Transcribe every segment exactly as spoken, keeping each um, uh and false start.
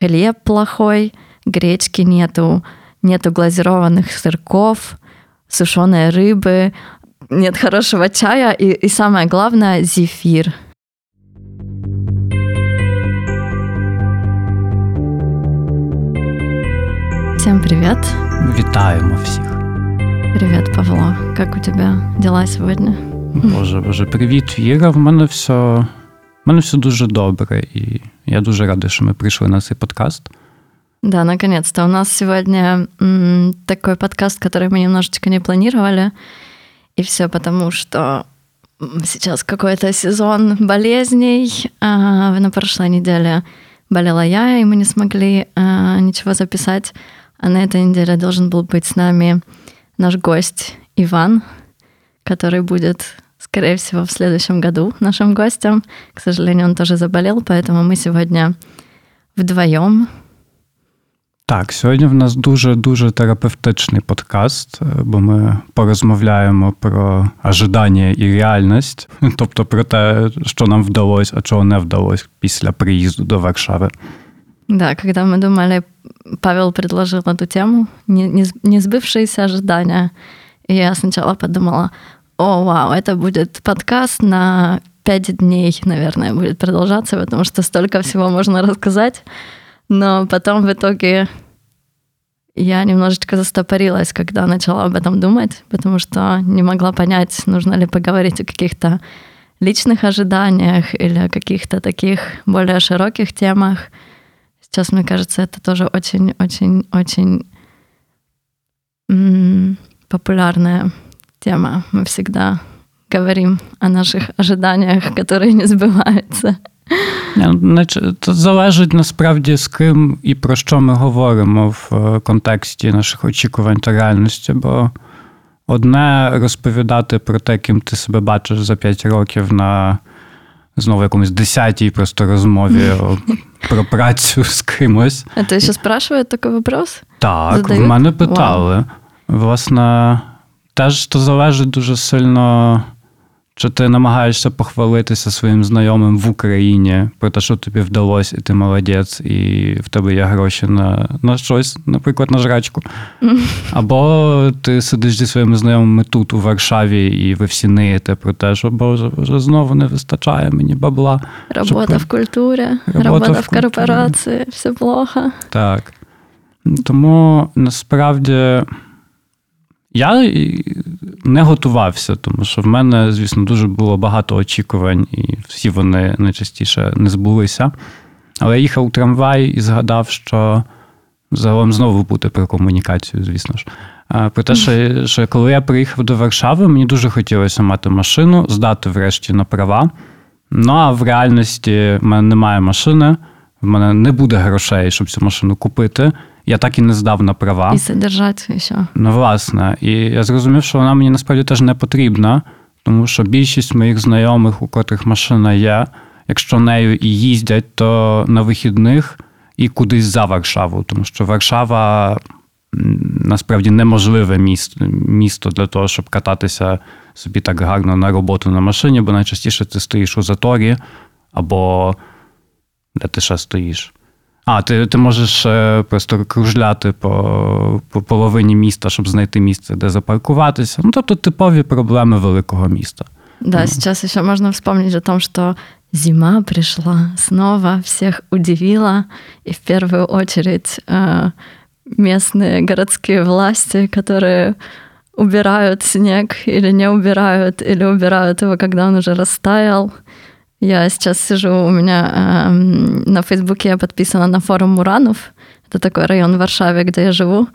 хлеб плохой, гречки нету, нету глазированных сырков, сушеной рыбы, нет хорошего чая и, и самое главное, зефир. Всем привет. Вітаємо всіх. Привіт, Павло. Як у тебе діла сьогодні? Боже, Боже, привіт, Віра. В мене все, в мене все дуже добре. І я дуже радий, що ми прийшли на цей подкаст. Да, наконец-то. У нас сегодня м, такой подкаст, который мы немножечко не планировали. И все потому, что сейчас какой-то сезон болезней. А, на прошлой неделе болела я, и мы не смогли а, ничего записать. А на этой неделе должен был быть с нами наш гость Иван, который будет, скорее всего, в следующем году нашим гостем. К сожалению, он тоже заболел, поэтому мы сегодня вдвоем. Так, сьогодні в нас дуже-дуже терапевтичний подкаст, бо ми порозмовляємо про очікування і реальність, тобто про те, що нам вдалося, а чого не вдалося після приїзду до Варшави. Да, когда мы думали, Павел предложил эту тему, не, не, не сбывшиеся ожидания. И я сначала подумала, о, вау, это будет подкаст на пять дней, наверное, будет продолжаться, потому что столько всего можно рассказать. Но потом в итоге я немножечко застопорилась, когда начала об этом думать, потому что не могла понять, нужно ли поговорить о каких-то личных ожиданиях или о каких-то таких более широких темах. Сейчас, мне кажется, это тоже очень-очень-очень популярная тема. Мы всегда говорим о наших ожиданиях, которые не сбываются. Це залежить насправді з ким і про що ми говоримо в контексті наших очікувань та реальності, бо одне розповідати про те, ким ти себе бачиш за п'ять років на знову якомусь десятій просто розмові про працю з кимось. А ти ще спрашуєш такий вопрос? Так, Задають? В мене питали. Wow. Власне, теж то залежить дуже сильно. Чи ти намагаєшся похвалитися своїм знайомим в Україні про те, що тобі вдалося, і ти молодець, і в тебе є гроші на, на щось, наприклад, на жрачку. Або ти сидиш зі своїми знайомими тут, у Варшаві, і ви всі ниєте про те, що, боже, вже знову не вистачає мені бабла. Робота щоб... в культурі, робота, робота в, в корпорації, все плохо. Так. Тому, насправді... Я не готувався, тому що в мене, звісно, дуже було багато очікувань, і всі вони найчастіше не збулися. Але я їхав у трамвай і згадав, що загалом знову буде про комунікацію, звісно ж. Про те, що, що коли я приїхав до Варшави, мені дуже хотілося мати машину, здати врешті на права. Ну, а в реальності в мене немає машини, в мене не буде грошей, щоб цю машину купити. Я так і не здав на права. І содержати ще. Ну, власне. І я зрозумів, що вона мені насправді теж не потрібна, тому що більшість моїх знайомих, у котрих машина є, якщо нею і їздять, то на вихідних і кудись за Варшаву. Тому що Варшава насправді неможливе місто, місто для того, щоб кататися собі так гарно на роботу на машині, бо найчастіше ти стоїш у заторі або де ти ще стоїш. А, ти, ти можеш просто кружляти по, по половині міста, щоб знайти місце, де запаркуватися. Ну, тобто типові проблеми великого міста. Да, ну. Сейчас еще можно вспомнить о том, что зима пришла, снова всех удивила, и в первую очередь местные городские власти, которые убирают снег или не убирают, или убирают его, когда он уже растаял. Я сейчас сижу, у меня э, на Фейсбуке я подписана на форум Муранов. Это такой район в Варшаве, где я живу.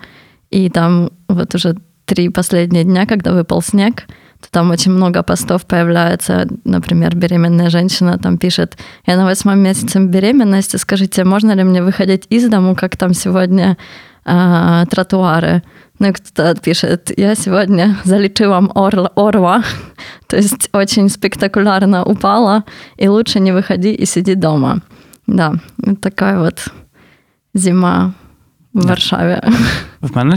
И там вот уже три последние дня, когда выпал снег, то там очень много постов появляется. Например, беременная женщина там пишет: «Я на восьмом месяце беременности, скажите, можно ли мне выходить из дому, как там сегодня э, тротуары?» Ну и кто-то пишет: «Я сегодня залечила орла, орла», то есть очень спектакулярно упала, и лучше не выходи и сиди дома. Да, вот такая вот зима в Варшаві. В мене,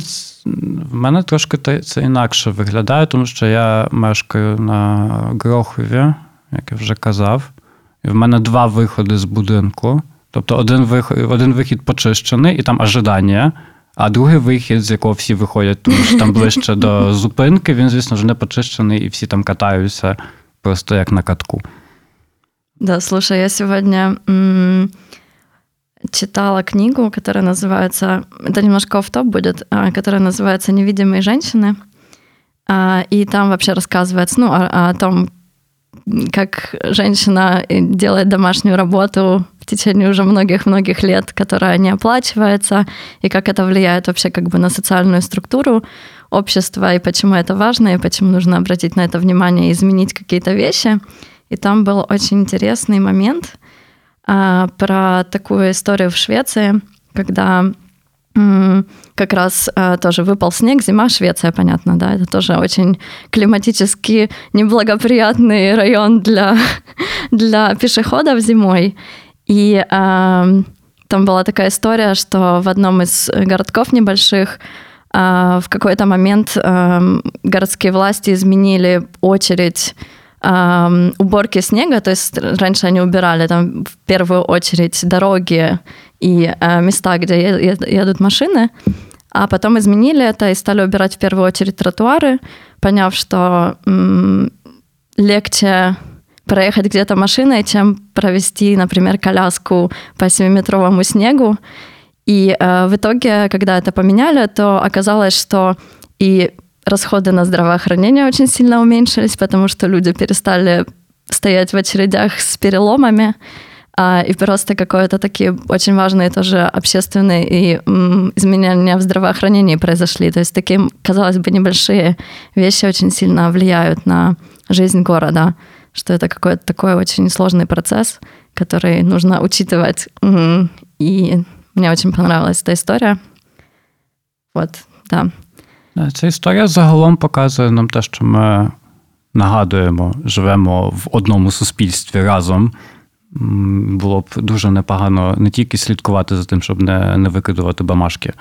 в мене трошки це інакше виглядає, тому що я мешкаю на Грохові, як я вже казав, і в мене два виходи з будинку. Тобто один вихід, один вихід почищений, і там ожидання, а другий вихід, з якого всі виходять, тому що там ближче до зупинки, він, звісно ж, не почищений, і всі там катаються просто як на катку. Да, слушай, я сегодня м- читала книгу, которая называется, это немножко офф-топ будет, которая называется «Невидимые женщины», и там вообще рассказывается ну, о, о том, как женщина делает домашнюю работу в течение уже многих-многих лет, которая не оплачивается, и как это влияет вообще как бы на социальную структуру общества, и почему это важно, и почему нужно обратить на это внимание и изменить какие-то вещи. И там был очень интересный момент а, про такую историю в Швеции, когда м, как раз а, тоже выпал снег, зима, Швеция, понятно, да, это тоже очень климатически неблагоприятный район для, для пешеходов зимой. И а, там была такая история, что в одном из городков небольших а, в какой-то момент а, городские власти изменили очередь уборки снега, то есть раньше они убирали там в первую очередь дороги и места, где едут машины, а потом изменили это и стали убирать в первую очередь тротуары, поняв, что м- легче проехать где-то машиной, чем провести, например, коляску по семиметровому снегу. И э, в итоге, когда это поменяли, то оказалось, что и расходы на здравоохранение очень сильно уменьшились, потому что люди перестали стоять в очередях с переломами, и просто какие-то такие очень важные тоже общественные и изменения в здравоохранении произошли. То есть такие, казалось бы, небольшие вещи очень сильно влияют на жизнь города, что это какой-то такой очень сложный процесс, который нужно учитывать. И мне очень понравилась эта история. Вот, да. Ця історія загалом показує нам те, що ми нагадуємо, живемо в одному суспільстві разом. Було б дуже непогано не тільки слідкувати за тим, щоб не, не викидувати бамашки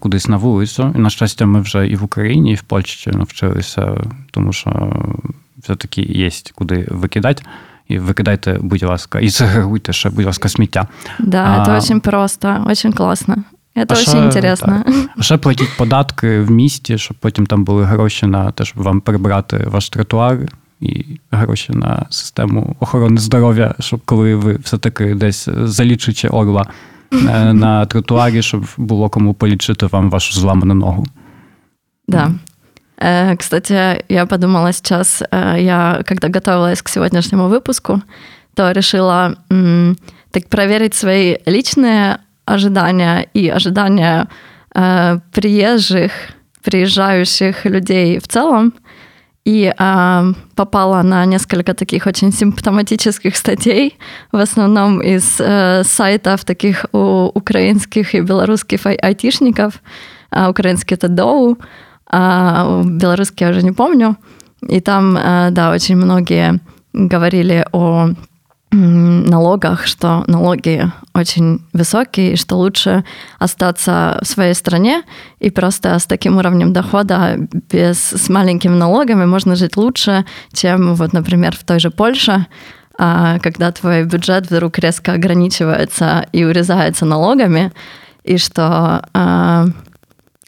кудись на вулицю. І, на щастя, ми вже і в Україні, і в Польщі навчилися, тому що все-таки є куди викидати. І викидайте, будь ласка, і загруйте ще, будь ласка, сміття. Да, це дуже просто, дуже класно. Це дуже інтересно. Ще платіть податки в місті, щоб потім там були гроші на те, щоб вам прибрати ваш тротуар і гроші на систему охорони здоров'я, щоб коли ви все-таки десь залічучи орла на тротуарі, щоб було кому полічити вам вашу зламану ногу. Да. Кстати, я подумала сейчас, я, когда готовилась к сегодняшнему выпуску, то решила так проверить свои личные ожидания и ожидания э, приезжих, приезжающих людей в целом. И э, попала на несколько таких очень симптоматических статей, в основном из э, сайтов таких у украинских и белорусских ай- айтишников. А украинский это ДОУ, а белорусский я уже не помню. И там, э, да, очень многие говорили о налогах, что налоги очень высокие, и что лучше остаться в своей стране, и просто с таким уровнем дохода, без, с маленькими налогами можно жить лучше, чем, вот, например, в той же Польше, когда твой бюджет вдруг резко ограничивается и урезается налогами, и что,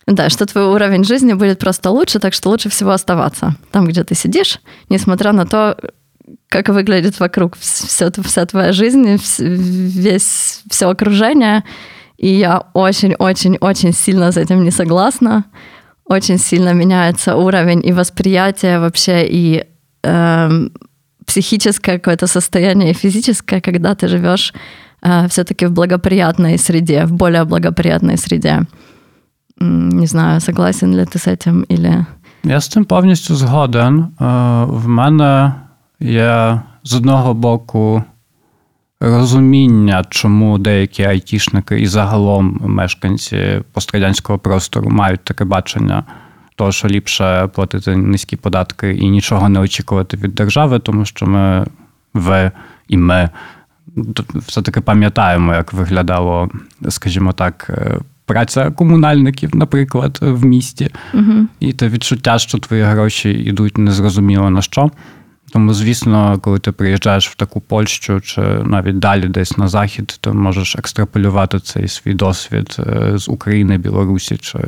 да, что твой уровень жизни будет просто лучше, так что лучше всего оставаться там, где ты сидишь, несмотря на то, как выглядит вокруг все, вся твоя жизнь, весь, все окружение. И я очень-очень-очень сильно с этим не согласна. Очень сильно меняется уровень и восприятие вообще, и э, психическое какое-то состояние, и физическое, когда ты живешь э, все-таки в благоприятной среде, в более благоприятной среде. Не знаю, согласен ли ты с этим или... Я с этим повністю згоден. В мене... Я, з одного боку, розуміння, чому деякі айтішники і загалом мешканці пострадянського простору мають таке бачення того, що ліпше платити низькі податки і нічого не очікувати від держави, тому що ми, ви і ми все-таки пам'ятаємо, як виглядало, скажімо так, праця комунальників, наприклад, в місті. Угу. І те відчуття, що твої гроші йдуть незрозуміло на що. Тому, звісно, коли ти приїжджаєш в таку Польщу чи навіть далі десь на Захід, ти можеш екстраполювати цей свій досвід з України, Білорусі чи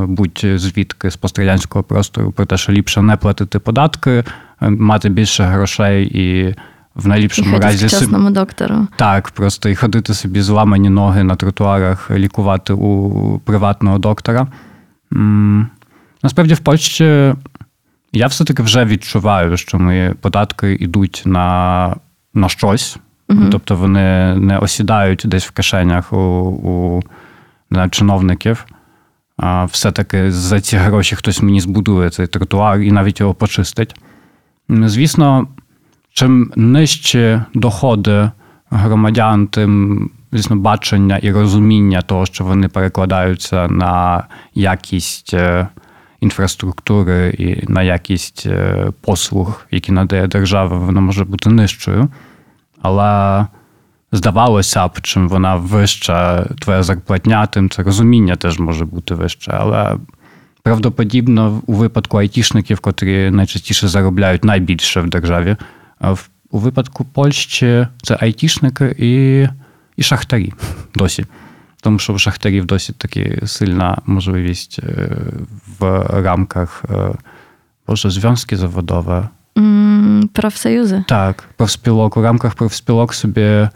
будь-звідки з пострадянського простору, про те, що ліпше не платити податки, мати більше грошей і в найліпшому і разі... І вчасному доктору. Так, просто і ходити собі зламані ноги на тротуарах, лікувати у приватного доктора. Насправді в Польщі... Я все-таки вже відчуваю, що мої податки йдуть на, на щось. Uh-huh. Тобто вони не осідають десь в кишенях у, у не, чиновників. А все-таки за ці гроші хтось мені збудує цей тротуар і навіть його почистить. Звісно, чим нижчі доходи громадян, тим, звісно, бачення і розуміння того, що вони перекладаються на якість інфраструктури і на якість послуг, які надає держава, вона може бути нижчою. Але здавалося б, чим вона вища, твоя зарплатня, тим це розуміння теж може бути вище. Але правдоподібно у випадку айтішників, котрі найчастіше заробляють найбільше в державі, у випадку Польщі це айтішники і, і шахтарі досі. Тому що у шахтарів досі таки сильна можливість в рамках, боже, зв'язки заводове. Mm, профсоюзи? Так, профспілок. У рамках профспілок собі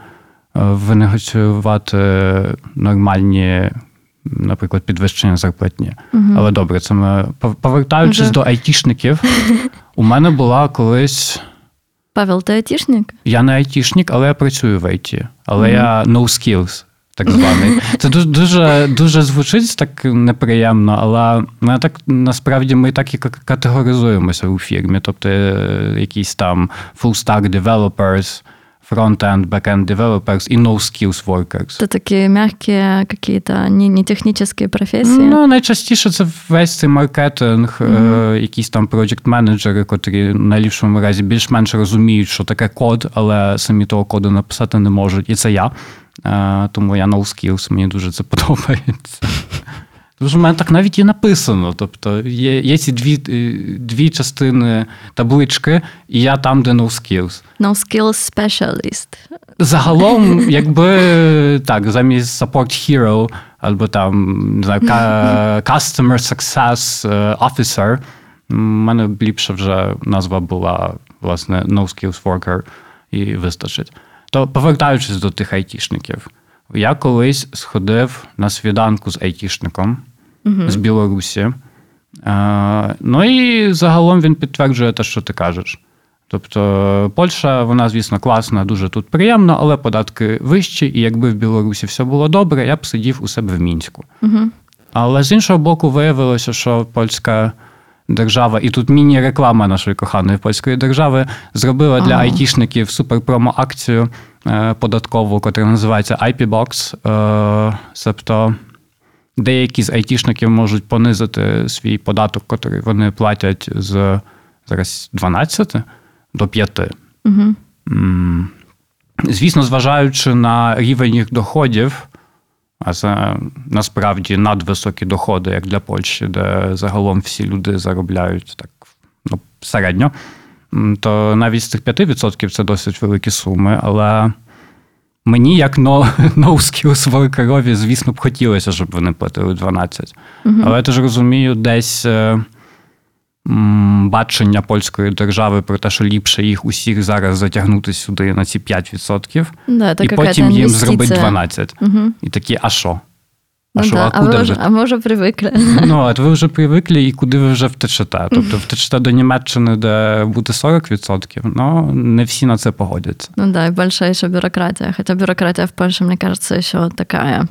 винегоціювати нормальні, наприклад, підвищення зарплатні. Mm-hmm. Але добре, це ми... Повертаючись mm-hmm. до айтішників, у мене була колись... Павел, ти айтішник? Я не айтішник, але я працюю в ай ті. Але mm-hmm. я no skills. Так званий. Це дуже, дуже звучить так неприємно, але ми так, насправді ми так і категоризуємося у фірмі. Тобто якісь там full-stack developers, front-end, back-end developers і no-skills workers. Це такі м'які, какие-то не технічні професії? Ну, найчастіше це весь цей маркетинг, mm-hmm. якісь там project-менеджери, котрі на ліпшому разі більш-менш розуміють, що таке код, але самі того коду написати не можуть. І це я. Тому я no skills, мені дуже це подобається. Тому що в мене так навіть і написано. Тобто є, є ці дві, дві частини таблички, і я там, де no skills. No skills specialist. Загалом, якби, так, замість support hero, або там, не знаю, customer success officer, в мене ліпше вже назва була, власне, no skills worker, і вистачить. То, повертаючись до тих айтішників, я колись сходив на свіданку з айтішником uh-huh. з Білорусі. Е, ну і загалом він підтверджує те, що ти кажеш. Тобто Польща, вона, звісно, класна, дуже тут приємно, але податки вищі, і якби в Білорусі все було добре, я б сидів у себе в Мінську. Uh-huh. Але з іншого боку виявилося, що польська держава, і тут міні-реклама нашої коханої польської держави, зробила для ага. айтішників суперпромо-акцію е, податкову, яка називається ай пі-бокс. Е, себто деякі з айтішників можуть понизити свій податок, який вони платять з зараз дванадцяти до п'яти. Угу. М- звісно, зважаючи на рівень їх доходів, а це насправді надвисокі доходи, як для Польщі, де загалом всі люди заробляють так, ну, середньо, то навіть з цих п'ять відсотків це досить великі суми, але мені, як no-skills worker, звісно б хотілося, щоб вони платили дванадцять. Угу. Але я теж розумію, десь м, бачення польської держави про те, що ліпше їх усіх зараз затягнути сюди на ці п'ять відсотків, да, і потім їм зробити дванадцять. Угу. І такі, а що? А ну що, да. а куди а вже? А ми вже привикли. Ну, от ви вже привикли, і куди ви вже втечете? Тобто втечете до Німеччини, де буде сорок відсотків, ну, не всі на це погодяться. Ну да, і більша ще бюрократія. Хоча бюрократія в Польщі, мені кажется, ще така,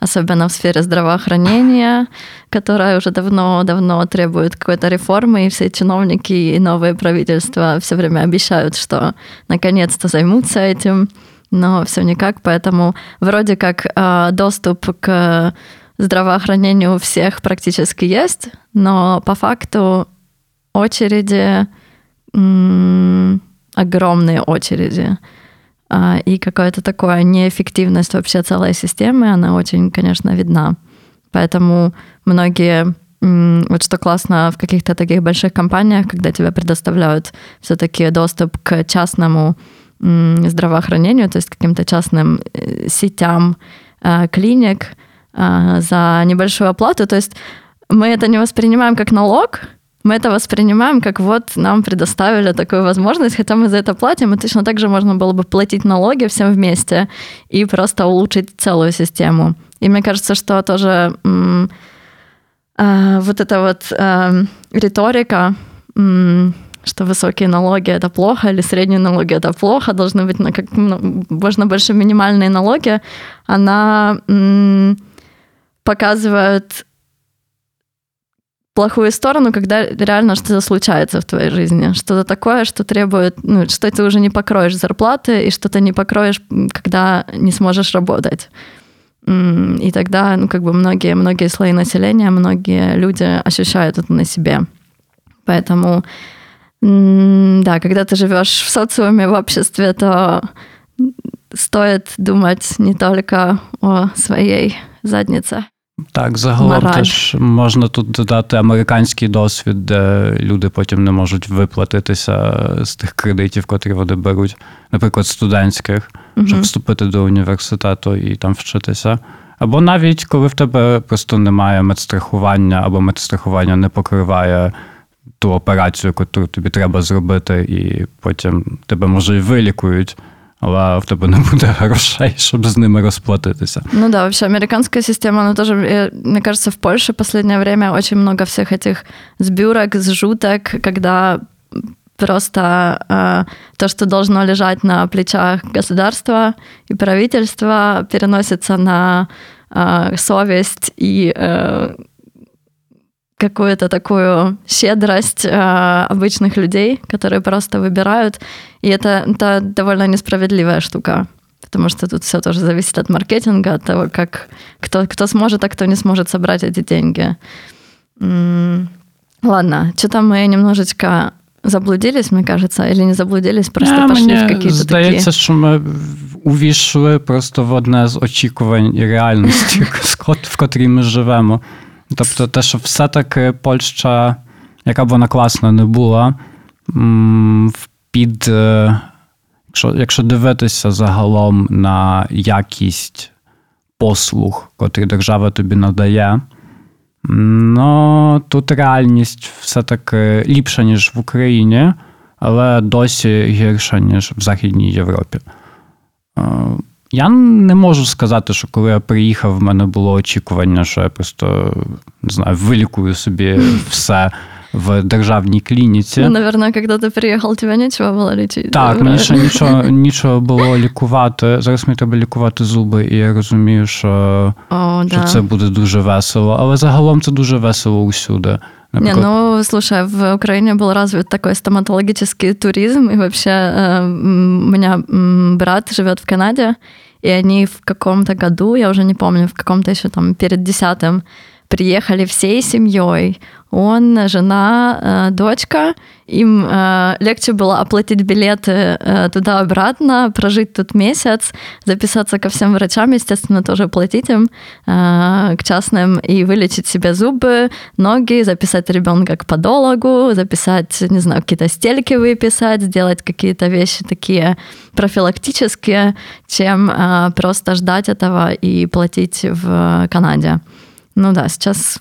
особливо в сфері здравоохранения, которая уже давно-давно требует какой-то реформы, и все чиновники и новые правительства все время обещают, что наконец-то займутся этим. Но все никак, поэтому вроде как э, доступ к здравоохранению у всех практически есть, но по факту очереди, м- огромные очереди, э, и какая-то такая неэффективность вообще целой системы, она очень, конечно, видна. Поэтому многие Вот что классно в каких-то таких больших компаниях, когда тебе предоставляют все-таки доступ к частному здравоохранению, то есть каким-то частным сетям клиник за небольшую оплату. То есть мы это не воспринимаем как налог, мы это воспринимаем как вот нам предоставили такую возможность, хотя мы за это платим, и точно так же можно было бы платить налоги всем вместе и просто улучшить целую систему. И мне кажется, что тоже м- а, вот эта вот а, риторика, м- что высокие налоги – это плохо, или средние налоги – это плохо, должны быть на как можно больше минимальные налоги, она м- показывает плохую сторону, когда реально что-то случается в твоей жизни. Что-то такое, что требует... Ну, что ты уже не покроешь зарплаты, и что ты не покроешь, когда не сможешь работать. И тогда, ну, как бы многие, многие слои населения, многие люди ощущают это на себе. Поэтому, да, когда ты живешь в социуме, в обществе, то стоит думать не только о своей заднице. Так, загалом Мораль. Теж можна тут додати американський досвід, де люди потім не можуть виплатитися з тих кредитів, котрі вони беруть, наприклад, студентських, угу. щоб вступити до університету і там вчитися. Або навіть, коли в тебе просто немає медстрахування, або медстрахування не покриває ту операцію, яку тобі треба зробити, і потім тебе, може, і вилікують, але в тебе не буде грошей, щоб з ними розплатитися. Ну да, вообще американская система, она тоже, мне кажется, в Польше в последнее время очень много всех этих сбюрок, сжуток, когда просто э, то, что должно лежать на плечах государства и правительства, переносится на э, совесть и э, какую-то такую щедрость э, обычных людей, которые просто выбирают. И это, это довольно несправедливая штука, потому что тут все тоже зависит от маркетинга, от того, как, кто, кто сможет, а кто не сможет собрать эти деньги. М-м- ладно, что-то мы немножечко заблудились, мне кажется, или не заблудились, просто yeah, пошли в какие-то здається, такие... Здається, що ми увійшли просто в одне з очікувань і реальності, в котрій ми живемо. Тобто те, що все-таки Польща, яка б вона класна не була, під, якщо, якщо дивитися загалом на якість послуг, котрі держава тобі надає, ну, тут реальність все-таки ліпша, ніж в Україні, але досі гірша, ніж в Західній Європі. Я не можу сказати, що коли я приїхав, в мене було очікування, що я просто, не знаю, вилікую собі все в державній клініці. Ну, наверное, коли ти приїхав, тебе нічого було лічити. Так, мені ще нічого, нічого було лікувати. Зараз мені треба лікувати зуби, і я розумію, що, О, що да. це буде дуже весело. Але загалом це дуже весело усюди. Не, ну, слушай, в Украине был развит такой стоматологический туризм, и вообще э, у меня брат живет в Канаде, и они в каком-то году, я уже не помню, в каком-то еще там перед десятым, приехали всей семьей. Он, жена, э, дочка, им э, легче было оплатить билеты э, туда-обратно, прожить тут месяц, записаться ко всем врачам, естественно, тоже платить им, э, к частным, и вылечить себе зубы, ноги, записать ребенка к подологу, записать, не знаю, какие-то стельки выписать, сделать какие-то вещи такие профилактические, чем э, просто ждать этого и платить в Канаде. Ну да, сейчас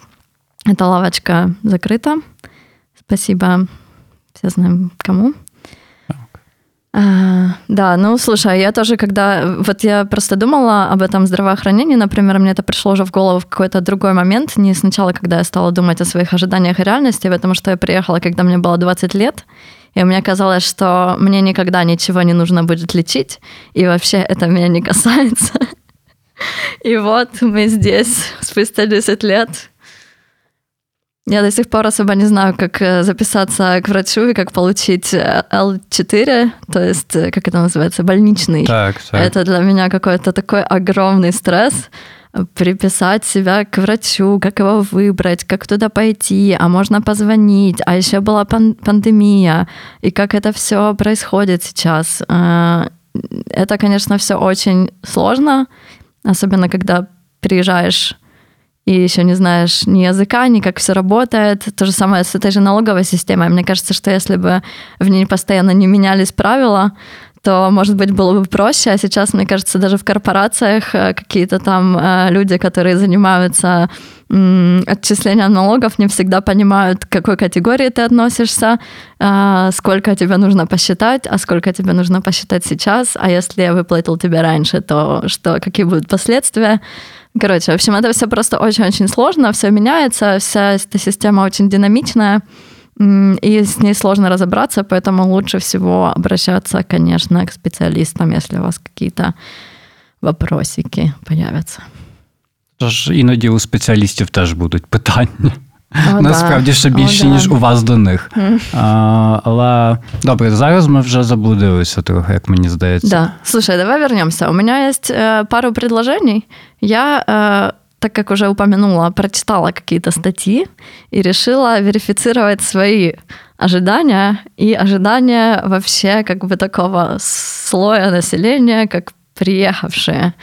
эта лавочка закрыта. Спасибо, все знаем кому. А, да, ну слушай, я тоже когда... Вот я просто думала об этом здравоохранении, например, мне это пришло уже в голову в какой-то другой момент, не сначала, когда я стала думать о своих ожиданиях и реальности, потому что я приехала, когда мне было двадцать лет, и мне казалось, что мне никогда ничего не нужно будет лечить, и вообще это меня не касается. И вот мы здесь спустя десять лет. Я до сих пор особо не знаю, как записаться к врачу и как получить эл четыре, то есть, как это называется, больничный. Так, так. Это для меня какой-то такой огромный стресс. Приписать себя к врачу, как его выбрать, как туда пойти, а можно позвонить, а еще была пан- пандемия, и как это все происходит сейчас. Это, конечно, все очень сложно, особенно когда приезжаешь и еще не знаешь ни языка, ни как все работает. То же самое с этой же налоговой системой. Мне кажется, что если бы в ней постоянно не менялись правила, то, может быть, было бы проще. А сейчас, мне кажется, даже в корпорациях какие-то там люди, которые занимаются отчислением налогов, не всегда понимают, к какой категории ты относишься, сколько тебе нужно посчитать, а сколько тебе нужно посчитать сейчас, а если я выплатил тебе раньше, то что, какие будут последствия. Короче, в общем, это все просто очень-очень сложно, все меняется, вся эта система очень динамичная, и с ней сложно разобраться, поэтому лучше всего обращаться, конечно, к специалистам, если у вас какие-то вопросики появятся. Тож іноді у спеціалістів теж будуть питання. О, насправді, да. Ще більше, О, ніж да. у вас до них. Mm. А, але, добре, зараз ми вже заблудилися трохи, як мені здається. Да. Слушай, давай вернемся. У меня есть э, пару предложений. Я... Э, так как уже упомянула, прочитала какие-то статьи и решила верифицировать свои ожидания и ожидания вообще как бы такого слоя населения, как приехавшие,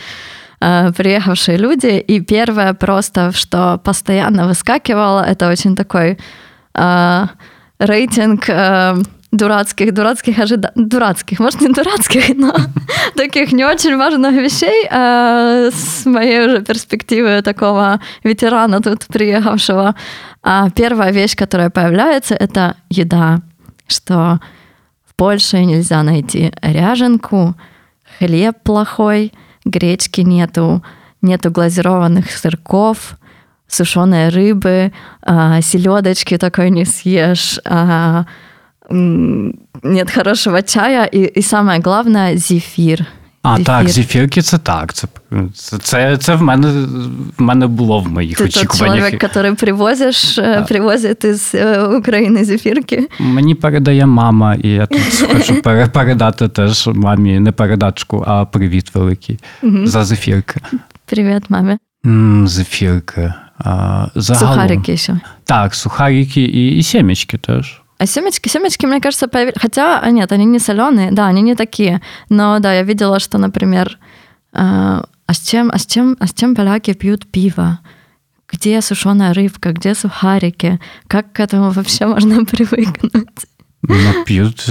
э, приехавшие люди. И первое просто, что постоянно выскакивало, это очень такой э, рейтинг... Э, дурацких, дурацких ожиданий, дурацких, может, не дурацких, но таких не очень важных вещей э, с моей уже перспективы такого ветерана тут приехавшего. А первая вещь, которая появляется, это еда, что в Польше нельзя найти ряженку, хлеб плохой, гречки нету, нету глазированных сырков, сушеной рыбы, э, селедочки такой не съешь, э, нет хорошего чая, и, и самое главное, зефир. А, зефир. Так, зефірки – це так. Це, це, це в, мене, в мене було в моїх Ти очікуваннях. Ти тот чоловік, який привозить із України зефірки. Мені передає мама, і я тут хочу передати теж мамі не передачку, а привіт великий угу. за зефірки. Привіт, мамі. М, зефірки. А, сухарики ще. Так, сухарики і, і семечки теж. А семечки, семечки, мне кажется, появились... Хотя, нет, они не соленые, да, они не такие. Но, да, я видела, что, например, э, а, с чем, а, с чем, а с чем поляки пьют пиво? Где сушеная рыбка? Где сухарики? Как к этому вообще можно привыкнуть? Но пьют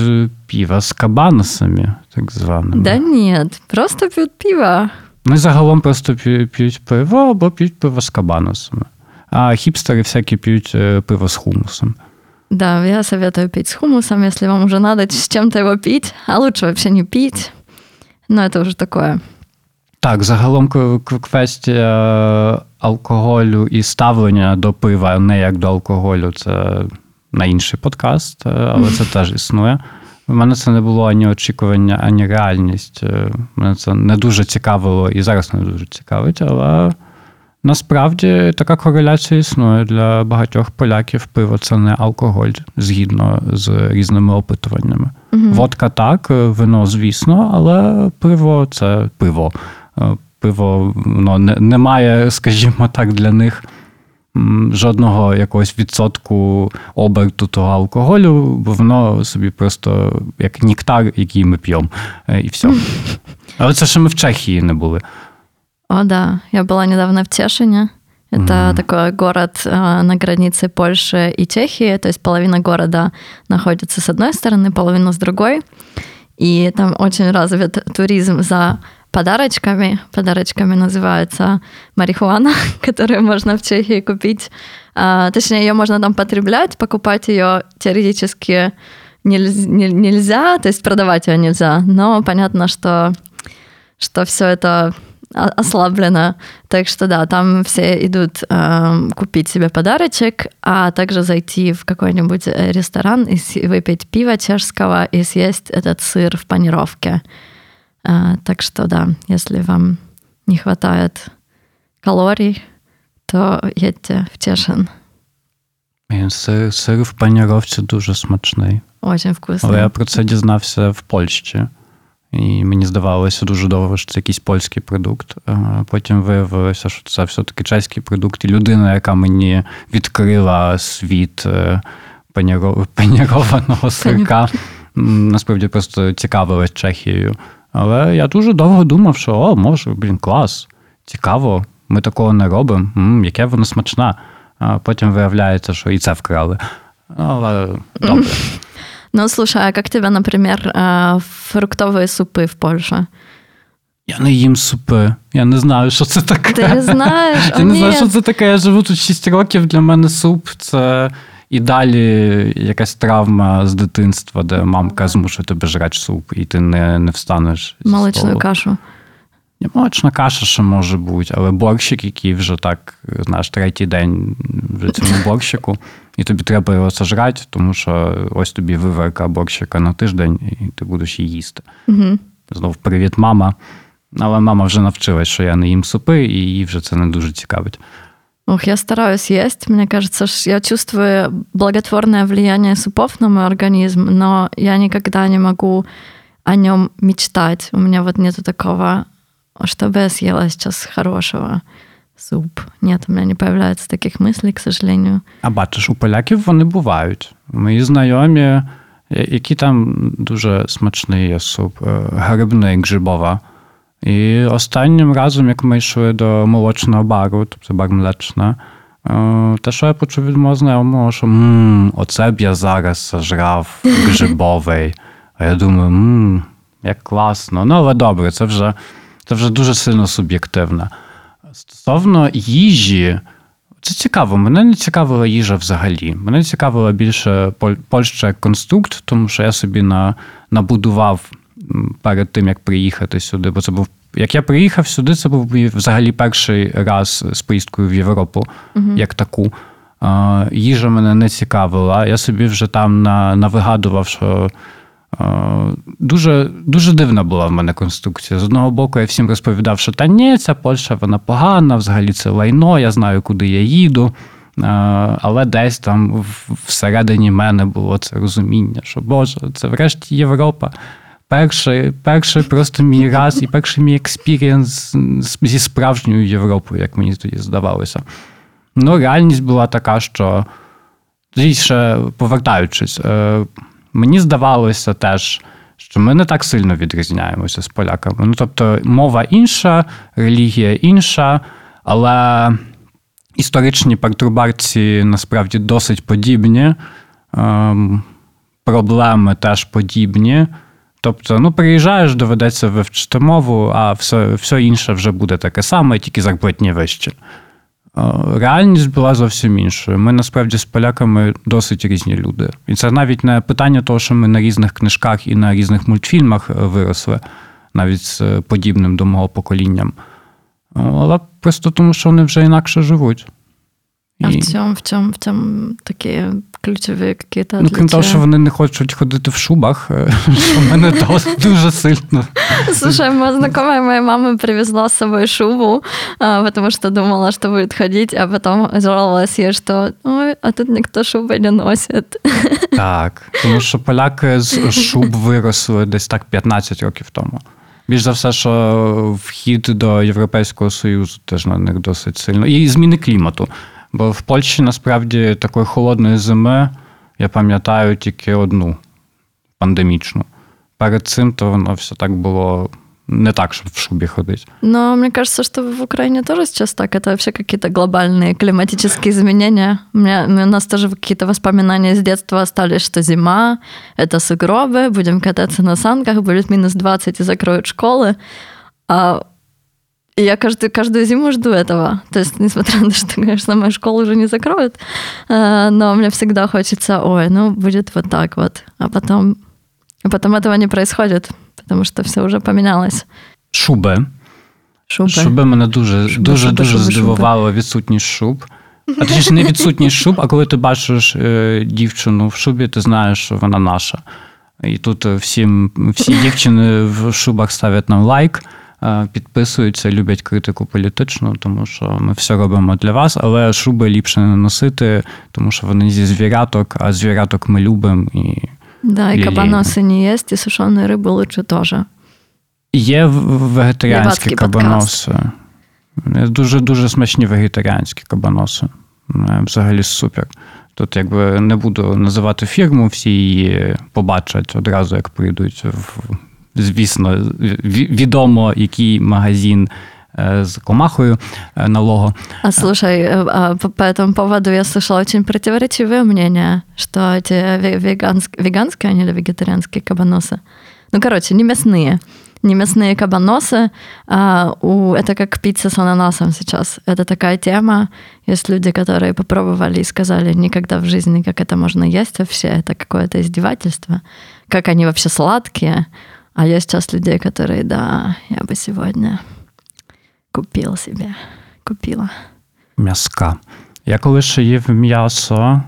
пиво с кабаносами, так зваными. Да нет, просто пьют пиво. Ну, загалом просто пьют пиво, або пьют пиво с кабаносами. А хипстеры всякие пьют пиво с хумусом. Да, я советую пить с хумусом, если вам уже надо с чем-то его пить, а лучше вообще не пить, но это уже такое. Так, загалом квестія алкоголю і ставлення до пива, не як до алкоголю, це на інший подкаст, але це теж існує. У мене це не було ані очікування, ані реальність, мене це не дуже цікавило і зараз не дуже цікавить, але... Насправді, така кореляція існує для багатьох поляків. Пиво – це не алкоголь, згідно з різними опитуваннями. Mm-hmm. Водка – так, вино – звісно, але пиво – це пиво. Пиво, ну, не, не має, скажімо так, для них жодного якогось відсотку оберту того алкоголю, бо воно собі просто як нектар, який ми п'ємо, і все. Mm-hmm. Але це ще ми в Чехії не були. О, да. Я была недавно в Чешине. Это mm. такой город э, на границе Польши и Чехии. То есть половина города находится с одной стороны, половина с другой. И там очень развит туризм за подарочками. Подарочками называется марихуана, которую можно в Чехии купить. Э, точнее, ее можно там потреблять, покупать ее теоретически нельзя, то есть продавать ее нельзя. Но понятно, что, что все это... ослаблено. Так что да, там все идут э, купить себе подарочек, а также зайти в какой-нибудь ресторан и выпить пиво чешского и съесть этот сыр в панировке. Э, так что да, если вам не хватает калорий, то едьте в Чешин. Сыр, сыр в панировке дуже смачний. Очень вкусный. Але я про це дізнався в Польщі. І мені здавалося дуже довго, що це якийсь польський продукт. Потім виявилося, що це все-таки чеський продукт. І людина, яка мені відкрила світ панірованого сирка, насправді просто цікавилась Чехією. Але я дуже довго думав, що, о, може, блін, клас, цікаво, ми такого не робимо, м-м, яке воно смачне. А потім виявляється, що і це вкрали. Але добре. Ну, слушай, а як тебе, наприклад, фруктові супи в Польщі? Я не їм супи. Я не знаю, що це таке. Ти знаєш? Я не знаю, що це таке. Я живу тут шість років, для мене суп – це... І далі якась травма з дитинства, де мамка змушує тебе жрати суп, і ти не, не встанеш з молочну кашу. Не, молочна каша ще може бути, але борщик, який вже так, знаєш, третій день вже цьому борщику, і тобі треба його сожрати, тому що ось тобі виверка борщика на тиждень, і ти будеш її їсти. Угу. Знов привіт, мама. Але мама вже навчилась, що я не їм супи, і її вже це не дуже цікавить. Ух, я стараюсь есть. Мне кажется, что я чувствую благотворное влияние супов на мой организм, но я никогда не могу о нем мечтать. У меня вот нету такого, чтобы я съела сейчас хорошего суп. Нет, у меня не появляется таких мыслей, к сожалению. А бачиш, у поляків вони бувають. Мої знайомі, які там дуже смачний є суп, грибний, грибова. І останнім разом, як ми йшли до молочного бару, тобто бар млечна, те, що я почув від мого знайомого, що «Ммм, оце б я зараз сожрав грибовий». А я думаю, «Ммм, як класно». Ну, але добре, це вже, це вже дуже сильно суб'єктивно. Стосовно їжі, це цікаво. Мене не цікавила їжа взагалі. Мене цікавила більше Польща як конструкт, тому що я собі на, набудував перед тим, як приїхати сюди, бо це був, як я приїхав сюди, це був взагалі перший раз з поїздкою в Європу, uh-huh. як таку. Е, їжа мене не цікавила. Я собі вже там на, навигадував, що е, дуже, дуже дивна була в мене конструкція. З одного боку, я всім розповідав, що та ні, ця Польща, вона погана, взагалі це лайно, я знаю, куди я їду. Але десь там всередині мене було це розуміння, що, Боже, це врешті Європа. Перший, перший просто мій раз і перший мій експірієнс зі справжньою Європою, як мені тоді здавалося. Ну, реальність була така, що, ще повертаючись, мені здавалося теж, що ми не так сильно відрізняємося з поляками. Ну, тобто, мова інша, релігія інша, але історичні пертурбації насправді досить подібні, проблеми теж подібні. Тобто, ну, приїжджаєш, доведеться вивчити мову, а все, все інше вже буде таке саме, тільки зарплатні вищі. Реальність була зовсім іншою. Ми, насправді, з поляками досить різні люди. І це навіть не питання того, що ми на різних книжках і на різних мультфільмах виросли, навіть з подібним до мого поколінням. Але просто тому, що вони вже інакше живуть. А і... в цьому, в цьому, в цьому такі ключові якісь отличия? Ну, крім того, що вони не хочуть ходити в шубах, що мене дуже сильно. Слушай, моя знакомая моей мамы привезла с собой шубу, потому что думала, что будет ходить, а потом жаловалась ей, что ой, а тут никто шуби не носит. Так, тому що поляки з шуб виросли десь так п'ятнадцять років тому. Більш за все, що вхід до Європейського Союзу теж на них досить сильно. І зміни клімату. Бо в Польщі, насправді, такої холодної зими, я пам'ятаю, тільки одну, пандемічну. Перед цим то воно все так було не так, щоб в шубі ходити. Ну, мені кажется, що в Україні теж зараз так. Це взагалі якісь глобальні кліматичні зміни. У, меня, у нас теж якісь воспоминання з дитинства остались, що зима, це сугроби, будемо кататися на санках, буде мінус двадцять і закроють школи. А... И я каждую, каждую зиму жду этого. То есть, несмотря на то, что, конечно, мою школу уже не закроют, но мне всегда хочется, ой, ну, будет вот так вот. А потом, а потом этого не происходит, потому что все уже поменялось. Шуби. Шуби. Шуби мене дуже, шуби, дуже, шуби, дуже шуби, здивувало відсутність шуб. А точніше, не відсутність шуб, а коли ти бачиш дівчину в шубі, ти знаєш, що вона наша. І тут всім, всі дівчини в шубах ставлять нам лайк, підписуються, люблять критику політичну, тому що ми все робимо для вас, але шуби ліпше не носити, тому що вони зі звіряток, а звіряток ми любимо. І да, і кабаноси не їсть, і сушені риби лучше теж. Є вегетаріанські Лівацький кабаноси. Подкаст. Дуже-дуже смачні вегетаріанські кабаноси. Взагалі супер. Тут якби не буду називати фірму, всі її побачать одразу, як прийдуть в... Звісно, відомо, який магазин с Колмахою налого. А слушай, а по этому поводу я слышала очень противоречивые мнения, что эти веганские, веганские они или вегетарианские кабаносы? Ну, короче, не мясные. Не мясные кабаносы. А у, это как пицца с ананасом сейчас. Это такая тема. Есть люди, которые попробовали и сказали, никогда в жизни, как это можно есть вообще. Это какое-то издевательство. Как они вообще сладкие. А есть сейчас людей, которые, да, я бы сегодня... Купила себе. Купила. М'яска. Я коли ще їв м'ясо,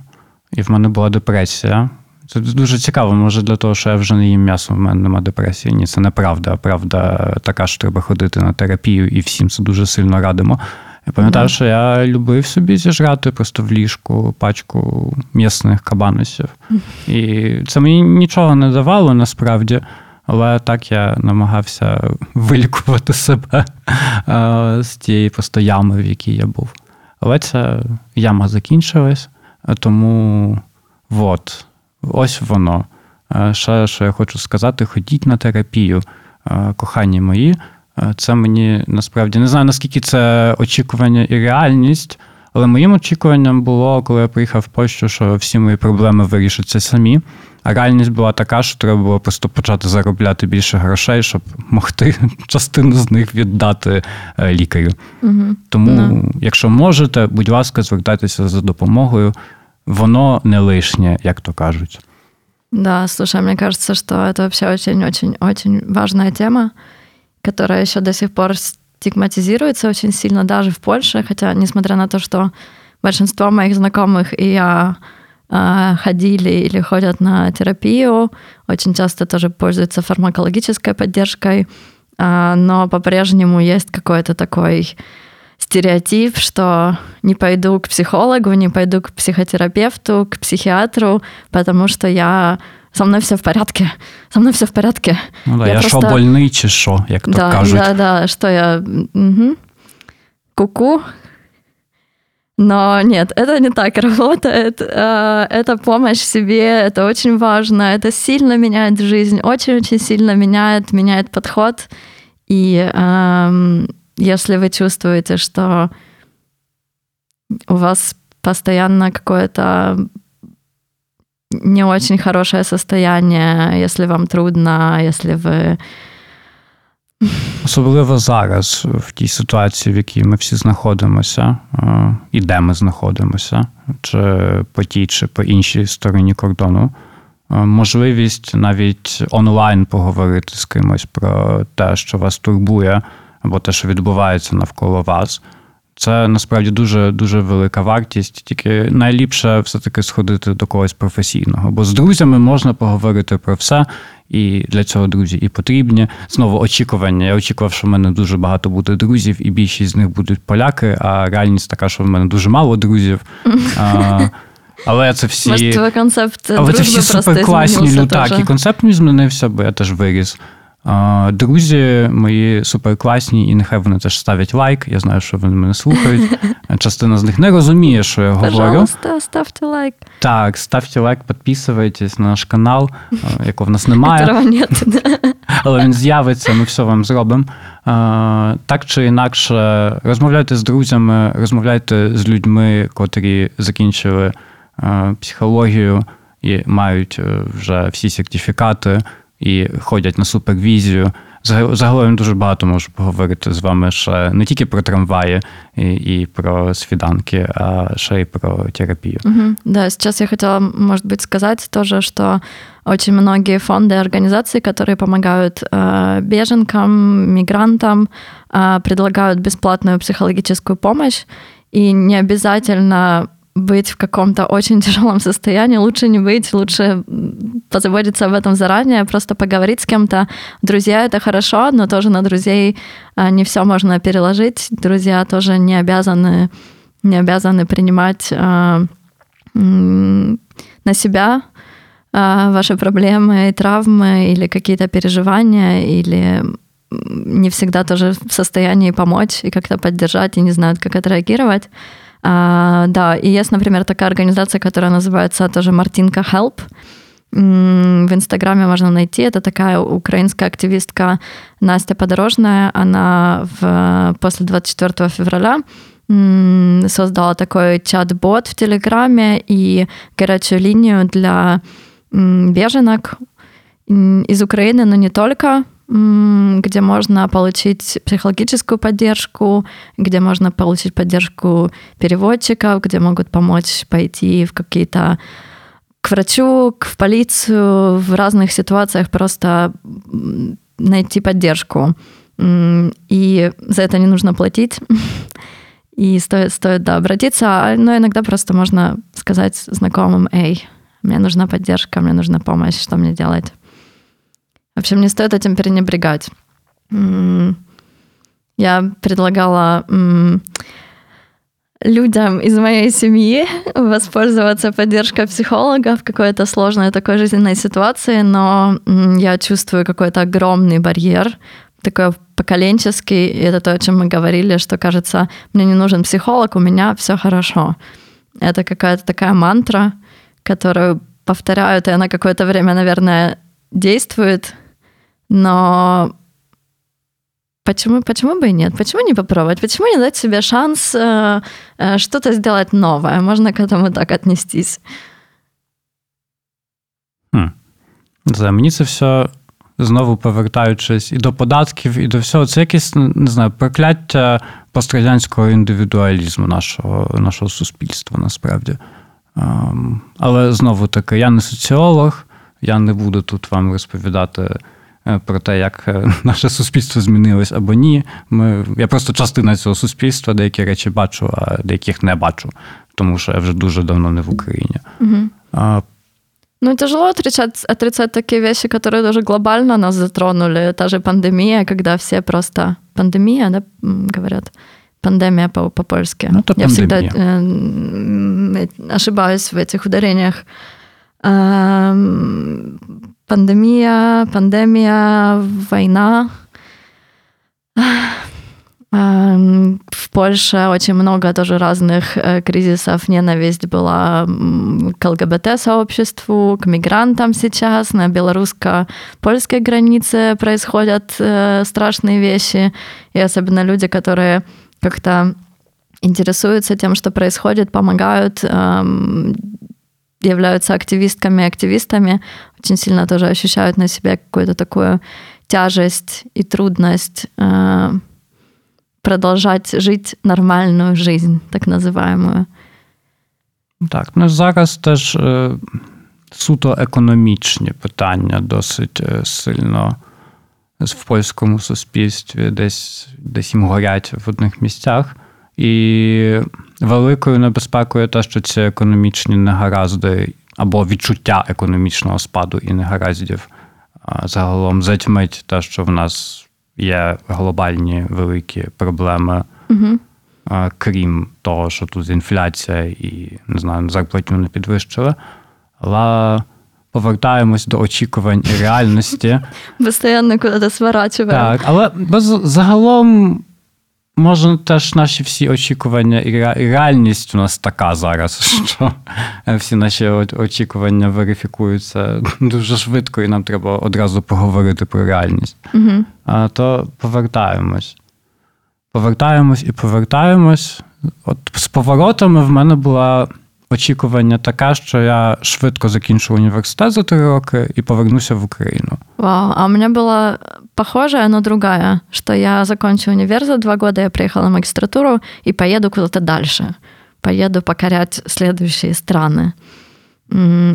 і в мене була депресія. Це дуже цікаво, може для того, що я вже не їм м'ясо, в мене нема депресії. Ні, це неправда. Правда така, що треба ходити на терапію, і всім це дуже сильно радимо. Я пам'ятаю, mm-hmm. що я любив собі зіжрати просто в ліжку пачку м'ясних кабанусів. Mm-hmm. І це мені нічого не давало насправді. Але так я намагався вилікувати себе з тієї просто ями, в якій я був. Але ця яма закінчилась, тому от, ось воно. Ще, що я хочу сказати, ходіть на терапію, кохані мої. Це мені насправді, не знаю, наскільки це очікування і реальність, але моїм очікуванням було, коли я приїхав в Польщу, що всі мої проблеми вирішаться самі. А реальність була така, що треба було просто почати заробляти більше грошей, щоб могти частину з них віддати лікарю. Угу. Тому, да. Якщо можете, будь ласка, звертайтеся за допомогою. Воно не лишнє, як то кажуть. Да, слушай, мне кажется, что это вообще очень-очень-очень важная тема, которая еще до сих пор стигматизируется очень сильно даже в Польше, хотя, несмотря на то, что большинство моих знакомых и я ходили или ходят на терапию, очень часто тоже пользуются фармакологической поддержкой, но по-прежнему есть какой-то такой стереотип, что не пойду к психологу, не пойду к психотерапевту, к психиатру, потому что я... Со мной все в порядке, со мной все в порядке. Ну да, я, я просто... шо больный, чи шо, як то да, кажуть. Да, да, что я... Угу. Ку-ку. Но нет, это не так работает. Это помощь себе, это очень важно, это сильно меняет жизнь, очень-очень сильно меняет, меняет подход. И эм, если вы чувствуете, что у вас постоянно какое-то не очень хорошее состояние, если вам трудно, если вы... Особливо зараз, в тій ситуації, в якій ми всі знаходимося, і де ми знаходимося, чи по тій, чи по іншій стороні кордону, можливість навіть онлайн поговорити з кимось про те, що вас турбує, або те, що відбувається навколо вас, це насправді дуже-дуже велика вартість, тільки найліпше все-таки сходити до когось професійного, бо з друзями можна поговорити про все, і для цього друзі і потрібні. Знову очікування. Я очікував, що в мене дуже багато буде друзів, і більшість з них будуть поляки, а реальність така, що в мене дуже мало друзів. А, але це всі... Може, твій концепт дружби просто змінився теж. Так, і концепт не змінився, бо я теж виріс. А, друзі мої суперкласні, і нехай вони теж ставлять лайк. Я знаю, що вони мене слухають. Частина з них не розуміє, що я говорю. Пожалуйста, ставте лайк. Так, ставте лайк, підписуйтесь на наш канал, якого в нас немає. Але він з'явиться, ми все вам зробимо. Так чи інакше, розмовляйте з друзями, розмовляйте з людьми, котрі закінчили психологію і мають вже всі сертифікати, і ходять на супервізію. Загалом дуже багато можу поговорити з вами ще не тільки про трамваї і, і про свиданки, а ще й про терапию. Угу. Да, сейчас я хотела, может быть, сказать тоже, что очень многие фонды и организации, которые помогают э, беженкам, мигрантам, э, предлагают бесплатную психологическую помощь, и не обязательно быть в каком-то очень тяжелом состоянии, лучше не быть, лучше позаботиться об этом заранее, просто поговорить с кем-то. Друзья — это хорошо, но тоже на друзей не все можно переложить. Друзья тоже не обязаны, не обязаны принимать э, на себя э, ваши проблемы и травмы или какие-то переживания, или не всегда тоже в состоянии помочь и как-то поддержать, и не знают, как отреагировать. А, да, и есть, например, такая организация, которая называется тоже Martinka Help. в Инстаграме можно найти. Это такая украинская активистка Настя Подорожная. Она в, после двадцать четвёртого февраля создала такой чат-бот в Телеграме и горячую линию для беженок из Украины, но не только, где можно получить психологическую поддержку, где можно получить поддержку переводчиков, где могут помочь пойти в какие-то к врачу, в полицию, в разных ситуациях просто найти поддержку. И за это не нужно платить. И стоит, стоит да, обратиться, но иногда просто можно сказать знакомым: «Эй, мне нужна поддержка, мне нужна помощь, что мне делать?» В общем, не стоит этим пренебрегать. Я предлагала людям из моей семьи воспользоваться поддержкой психолога в какой-то сложной такой жизненной ситуации, но я чувствую какой-то огромный барьер, такой поколенческий, и это то, о чем мы говорили, что, кажется, мне не нужен психолог, у меня все хорошо. Это какая-то такая мантра, которую повторяют, и она какое-то время, наверное, действует, но почему, почему бы и нет? Почему не попробовать? Почему не дать себе шанс э, э, что-то сделать новое? Можно к этому так отнестись. Хм. За мені це все, знову повертаючись і до податків, і до всього, це якесь, не знаю, прокляття пострадянського індивідуалізму нашого, нашого суспільства, насправді. Um, але, знову таки, я не соціолог, я не буду тут вам розповідати про те, як наше суспільство змінилось або ні. Ми, я просто частина цього суспільства, деякі речі бачу, а деяких не бачу, тому що я вже дуже давно не в Україні. Mm-hmm. А, Ну, тяжело отрицать, отрицать такие вещи, которые даже глобально нас затронули. Та же пандемия, когда все просто... Пандемия, да, говорят? Пандемия по- по-польски. Ну, это я пандемия. Всегда ошибаюсь в этих ударениях. Пандемия, пандемия, война. В Польше очень много тоже разных кризисов. Ненависть была к ЛГБТ-сообществу, к мигрантам сейчас. На белорусско-польской границе происходят страшные вещи. И особенно люди, которые как-то интересуются тем, что происходит, помогают, являются активистками, активистами, очень сильно тоже ощущают на себе какую-то такую тяжесть и трудность продовжать жити нормальну життя, так називаємо. Так, ну зараз теж е, суто економічні питання досить е, сильно в польському суспільстві, десь, десь їм горять в одних місцях. І великою небезпекою те, що ці економічні негаразди або відчуття економічного спаду і негараздів е, загалом затьмить те, що в нас є глобальні великі проблеми, угу. крім того, що тут інфляція і, не знаю, зарплатню не підвищили. Але повертаємось до очікувань і реальності. Постійно куди-то сворачуємо. Так, але без, загалом, може, теж наші всі очікування і реальність у нас така зараз, що всі наші очікування верифікуються дуже швидко, і нам треба одразу поговорити про реальність. Угу. А то повертаємось. Повертаємось і повертаємось. От з поворотами в мене було очікування таке, що я швидко закінчу університет за три роки і повернуся в Україну. Вау, а у мене було похожее, но другая, что я закончу универ за два года, я приехала на магистратуру и поеду куда-то дальше. Поеду покорять следующие страны.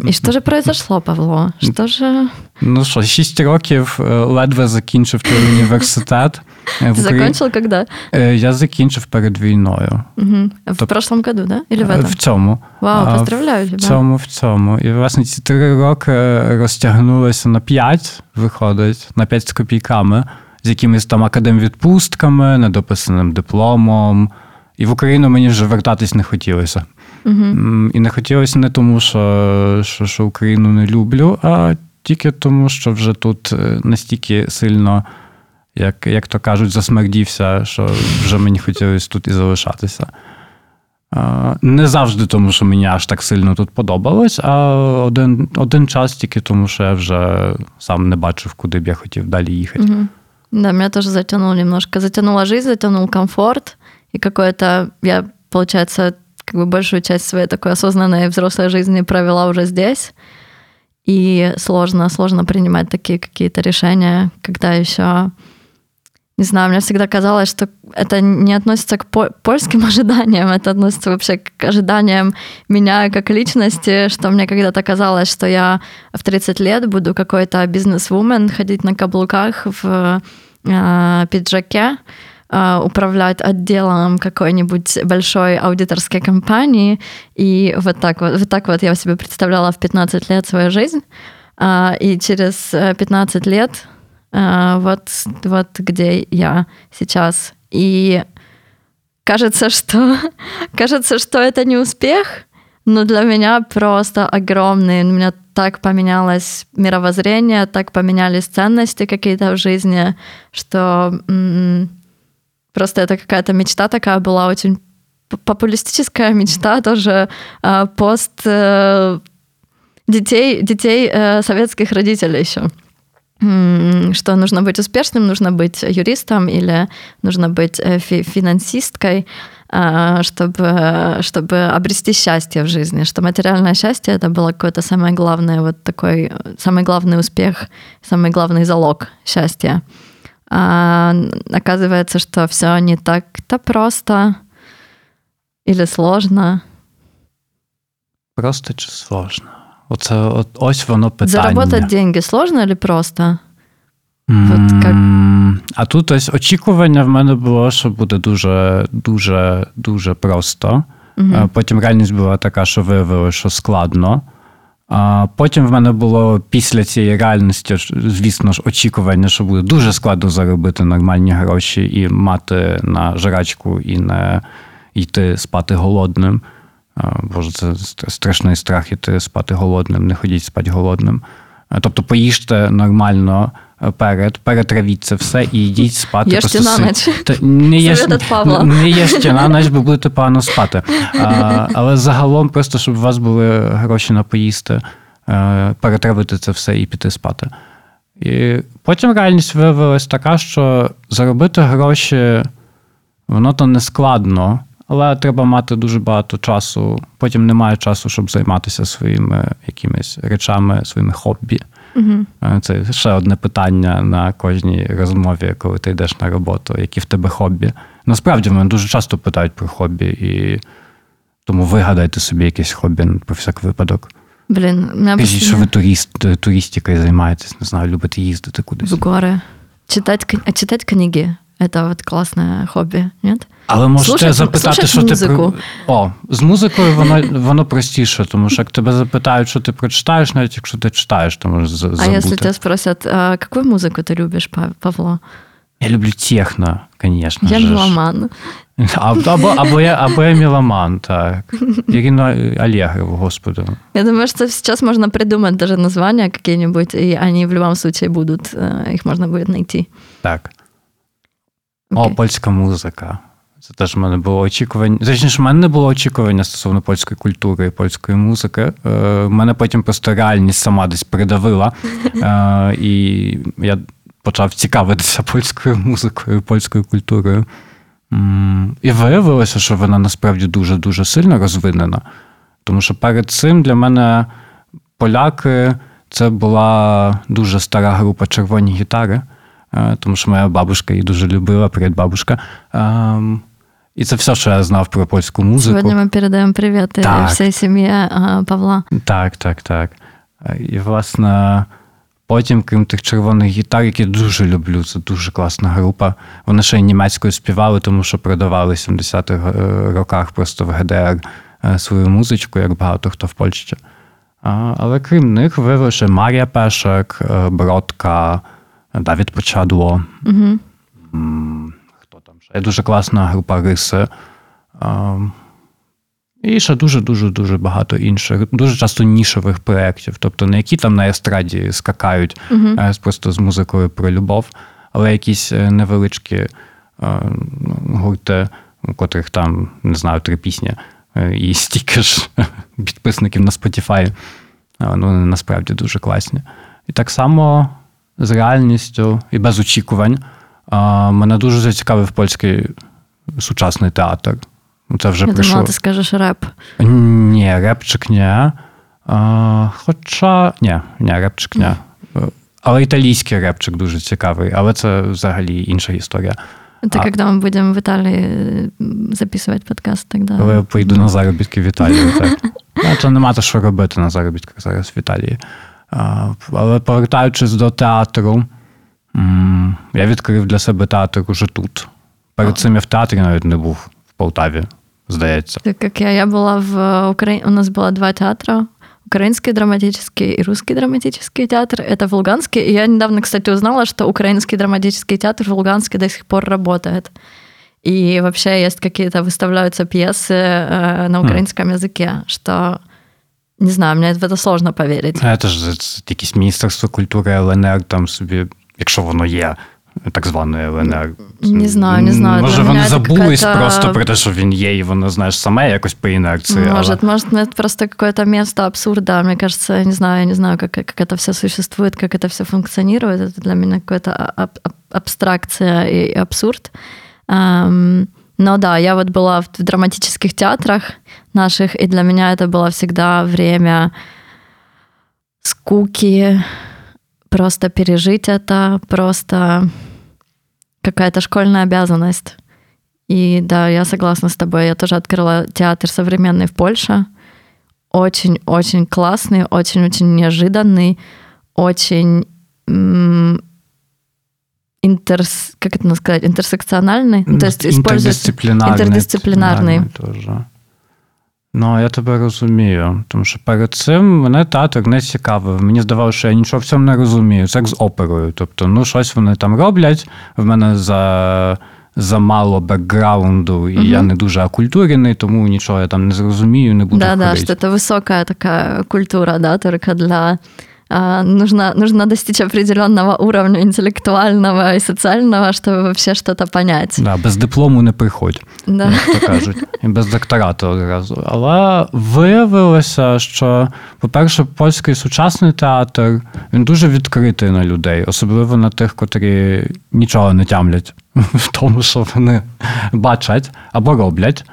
І що ж произошло, Павло? Що ж... Ну що, шість років ледве закінчив той університет. Ти закінчив коли? Я закінчив перед війною. Угу. В Тоб... прошлому году, да? Или в этом? В цьому. Вау, поздравляю тебе. В цьому, в цьому. І, власне, ці три роки розтягнулися на п'ять, виходить, на п'ять з копійками, з якимись там академвідпустками, недописаним дипломом. І в Україну мені вже вертатись не хотілося. Uh-huh. І не хотілося не тому, що, що, що Україну не люблю, а тільки тому, що вже тут настільки сильно, як, як то кажуть, засмердівся, що вже мені хотілося тут і залишатися. Не завжди тому, що мені аж так сильно тут подобалось, а один, один час тільки тому, що я вже сам не бачив, куди б я хотів далі їхати. Угу. Да, меня тоже затянуло немножко. Затянула жизнь, затянул комфорт. И какое-то, я, получается, как бы большую часть своей такой осознанной взрослой жизни провела уже здесь. И сложно, сложно принимать такие какие-то решения, когда еще... Не знаю, мне всегда казалось, что это не относится к польским ожиданиям, это относится вообще к ожиданиям меня как личности, что мне когда-то казалось, что я в тридцать лет буду какой-то бизнес-вумен, ходить на каблуках в э, пиджаке, э, управлять отделом какой-нибудь большой аудиторской компании. И вот так вот, вот так вот я себе представляла в пятнадцать лет свою жизнь. Э, и через пятнадцать лет... Вот, вот где я сейчас. И кажется, что, кажется, что это не успех, но для меня просто огромный. У меня так поменялось мировоззрение, так поменялись ценности какие-то в жизни, что м-м, просто это какая-то мечта такая была, очень популистическая мечта, тоже э, пост э, детей, детей э, советских родителей еще. Что нужно быть успешным, нужно быть юристом или нужно быть фи- финансисткой, чтобы, чтобы обрести счастье в жизни, что материальное счастье — это было какое-то самое главное, вот такой, самый главный успех, самый главный залог счастья. А оказывается, что все не так-то просто или сложно. Просто чи сложно? Оце, от, ось воно питання. Заробити деньги сложно чи просто? Mm-hmm. От, як... А тут ось очікування в мене було, що буде дуже, дуже, дуже просто. Mm-hmm. Потім реальність була така, що виявилося, що складно. А потім в мене було після цієї реальності, звісно ж, очікування, що буде дуже складно заробити нормальні гроші і мати на жрачку і не йти спати голодним. Боже, це страшний страх іти спати голодним, не ходіть спати голодним. Тобто поїжте нормально перед, перетравіть це все і йдіть спати. Єжте на ніч. Не єжте на ніч, бо будете погано спати. А, але загалом просто, щоб у вас були гроші на поїсти, перетравити це все і піти спати. І потім реальність виявилась така, що заробити гроші, воно то не складно, але треба мати дуже багато часу. Потім немає часу, щоб займатися своїми якимись речами, своїми хобі. Uh-huh. Це ще одне питання на кожній розмові, коли ти йдеш на роботу. Які в тебе хобі? Насправді, мене дуже часто питають про хобі, і тому вигадайте собі якесь хобі про всяк випадок. Блін, мене постійно... Кажіть, що ви турист, туристикою займаєтесь, не знаю, любите їздити кудись. В гори. Читати, а читати книги. Это вот классное хобби, нет? Але можете слушать, запитати, що ти про... О, з музикою воно, воно простіше, тому що як тебе запитають, що ти прочитаєш, навіть якщо ти читаєш, то можеш забути. А якщо тебе спросять, а яку музику ти любиш, Павло? Я люблю техно, звісно. Я меломан. Або, або, або, я, або я меломан, так. Ирину Аллегрову, господи. Я думаю, что сейчас можно придумать даже названия какие-нибудь, и они в любом случае будут, их можно будет найти. Так. Okay. О, польська музика. Це теж в мене було очікування. Точніше, в мене не було очікування стосовно польської культури і польської музики. Е, мене потім просто реальність сама десь придавила. Е, і я почав цікавитися польською музикою, польською культурою. М- і виявилося, що вона насправді дуже-дуже сильно розвинена. Тому що перед цим для мене поляки – це була дуже стара група «Червоні гітари». Тому що моя бабушка її дуже любила, передбабушка. І це все, що я знав про польську музику. Сьогодні ми передаємо привіт всій сім'ї Павла. Так, так, так. І, власне, потім, крім тих червоних гітар, які дуже люблю, це дуже класна група. Вони ще й німецькою співали, тому що продавали в сімдесятих роках просто в Ге Де Ер свою музичку, як багато хто в Польщі. Але крім них виявилося Марія Пешек, Бродка, Давід Почадло. Угу. Хто там ще? Дуже класна група Риси. І ще дуже-дуже-дуже багато інших, дуже часто нішових проєктів. Тобто не які там на естраді скакають, угу, просто з музикою про любов, але якісь невеличкі гурти, у котрих там, не знаю, три пісні. і стільки ж підписників на Spotify. Ну, насправді дуже класні. І так само з реальністю і без очікувань мене дуже зацікавив польський сучасний театр. Це вже Я прийшло. Думала, ти скажеш реп. Ні, репчик не. Хоча, ні, ні, репчик не. Але італійський репчик дуже цікавий, але це взагалі інша історія. Это а... когда мы будем в Италии записывать подкаст тогда. Коли я поїду на заробітки в Італію, так. Це нема те, що робити на заробітках зараз в Італії. Але повертаючись до театру, я відкрив для себе театр уже тут. Перед цим я в театрі навіть не був, в Полтаві, здається. Так, як я, я була в Украине, у нас було два театра. Украинский драматический и русский драматический театр. Это в Луганске. И я недавно, кстати, узнала, что Украинский драматический театр в Луганске до сих пор работает. И вообще есть какие-то, выставляются пьесы э, на украинском mm. языке, что, не знаю, мне в это сложно поверить. А это же якесь Міністерство культури ЛНР, там собі, якщо воно є, так зване ЛНР. Не знаю, не знаю. Може, вони забулись просто про те, що він є, і воно, знаєш, саме якось по інерції. Може, але... може, це просто якесь місце абсурда. Мені кажеться, я не знаю, я не знаю, як, як це все существует, як це все функціонує. Це для мене якась абстракція і абсурд. Um, но да, я вот была в драматических театрах наших, и для меня это было всегда время скуки, просто пережить это, просто какая-то школьная обязанность. И да, я согласна с тобой, я тоже открыла театр современный в Польше. Очень-очень классный, очень-очень неожиданный, очень м- интерс... как это надо сказать? Интерсекциональный? Ну, то есть интердисциплинарный. Интердисциплинарный. Тоже. Ну, я тебе розумію, тому що перед цим мене театр не цікавив. Мені здавалося, що я нічого в цьому не розумію. Це як з оперою. Тобто, ну, щось вони там роблять, в мене за, за мало бекграунду, і угу. я не дуже окультурений, тому нічого я там не зрозумію, не буду да, говорити. Да-да, що це висока така культура, да, тільки для... А, нужно, нужно достичь определенного уровня интеллектуального и социального, чтобы вообще что-то понять. Да, без диплому не приходь, да. як то кажуть. І без доктората одразу. Але виявилося, що, по-перше, польський сучасний театр, він дуже відкритий на людей, особливо на тих, котрі нічого не тямлять в тому, що вони бачать або роблять.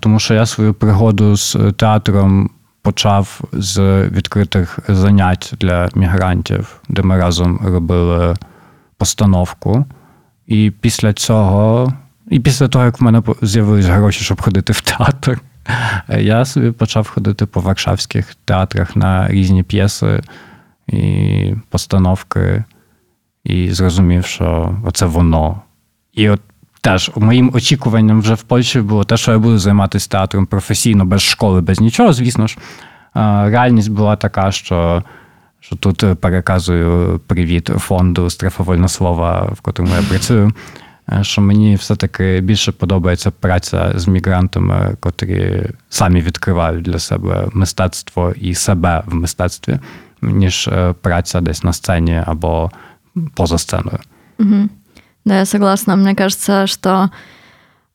Тому що я свою пригоду з театром почав з відкритих занять для мігрантів, де ми разом робили постановку. І після цього, і після того, як в мене з'явились гроші, щоб ходити в театр, я собі почав ходити по варшавських театрах на різні п'єси і постановки, і зрозумів, що оце воно. І от теж моїм очікуванням вже в Польщі було те, що я буду займатися театром професійно, без школи, без нічого, звісно ж. Реальність була така, що, що тут переказую привіт фонду «Страфа вольного слова», в котрому я працюю, що мені все-таки більше подобається праця з мігрантами, котрі самі відкривають для себе мистецтво і себе в мистецтві, ніж праця десь на сцені або поза сценою. Угу. Да, я согласна. Мне кажется, что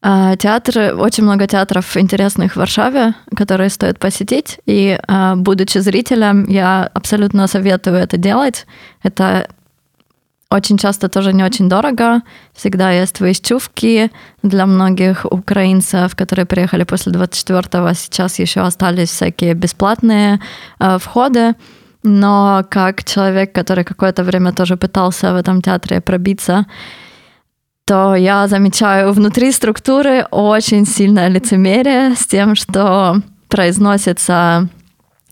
э, театры, очень много театров интересных в Варшаве, которые стоит посетить. И, э, будучи зрителем, я абсолютно советую это делать. Это очень часто тоже не очень дорого. Всегда есть выезжувки для многих украинцев, которые приехали после двадцать четвёртого. Сейчас еще остались всякие бесплатные э, входы. Но как человек, который какое-то время тоже пытался в этом театре пробиться, то я замечаю внутри структуры очень сильное лицемерие с тем, что произносится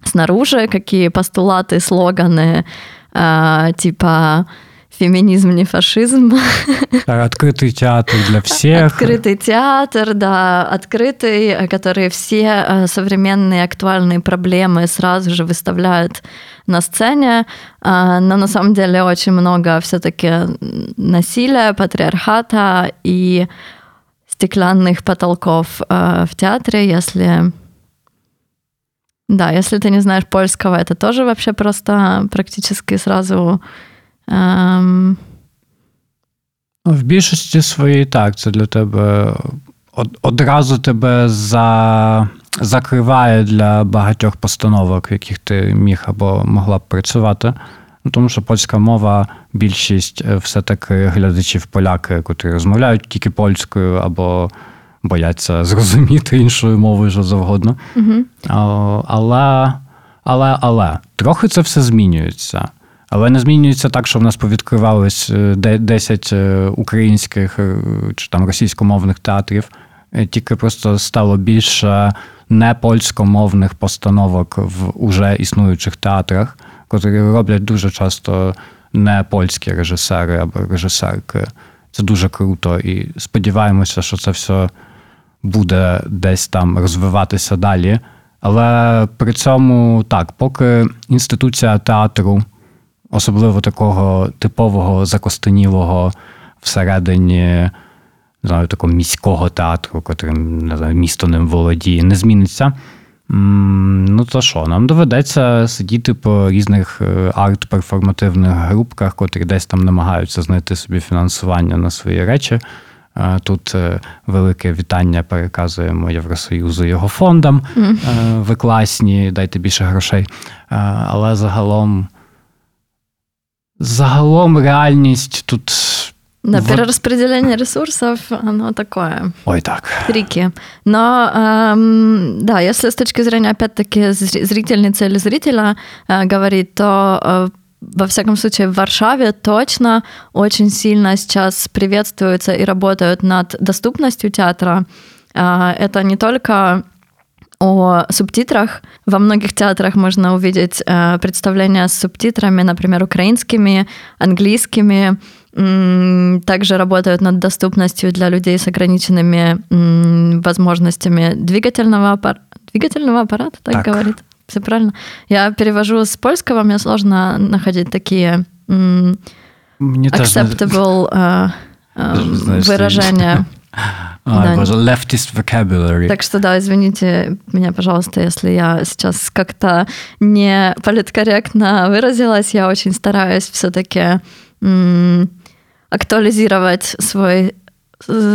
снаружи, какие постулаты, слоганы, э, типа «феминизм, не фашизм». Открытый театр для всех. Открытый театр, да, открытый, который все современные актуальные проблемы сразу же выставляют на сцене, но на самом деле очень много все-таки насилия, патриархата и стеклянных потолков в театре, если... Да, если ты не знаешь польского, это тоже вообще просто практически сразу... Um... В більшості своїй так, це для тебе одразу тебе за закриває для багатьох постановок, в яких ти міг або могла б працювати. Тому що польська мова, більшість все-таки глядачів поляки, котрі розмовляють тільки польською або бояться зрозуміти іншою мовою що завгодно. Mm-hmm. А, але, але, але, трохи це все змінюється. Але не змінюється так, що в нас повідкривались десять українських чи там російськомовних театрів. Тільки просто стало більше непольськомовних постановок в уже існуючих театрах, котрі роблять дуже часто не польські режисери або режисерки. Це дуже круто і сподіваємося, що це все буде десь там розвиватися далі. Але при цьому так, поки інституція театру, особливо такого типового закостенілого всередині, не знаю, такого міського театру, котрим, не знаю, місто ним володіє, не зміниться. Ну, то що, нам доведеться сидіти по різних арт-перформативних групках, котрі десь там намагаються знайти собі фінансування на свої речі. Тут велике вітання переказуємо Євросоюзу його фондам. Mm. Ви класні, дайте більше грошей. Але загалом, загалом реальність тут... Да, перераспределение ресурсов, оно такое. Ой, так. Трики. Но, эм, да, если с точки зрения, опять-таки, зрительницы или зрителя э, говорить, то, э, во всяком случае, в Варшаве точно очень сильно сейчас приветствуются и работают над доступностью театра. Э, это не только... о субтитрах. Во многих театрах можно увидеть э, представления с субтитрами, например, украинскими, английскими. М-м, также работают над доступностью для людей с ограниченными м-м, возможностями двигательного, аппар... двигательного аппарата, так, так говорит? Все правильно? Я перевожу с польского, мне сложно находить такие м-м, acceptable э, э, выражения. Ой, боже, leftist vocabulary. Так что да, извините меня, пожалуйста, если я сейчас как-то не политкорректно выразилась. Я очень стараюсь все-таки м- актуализировать свой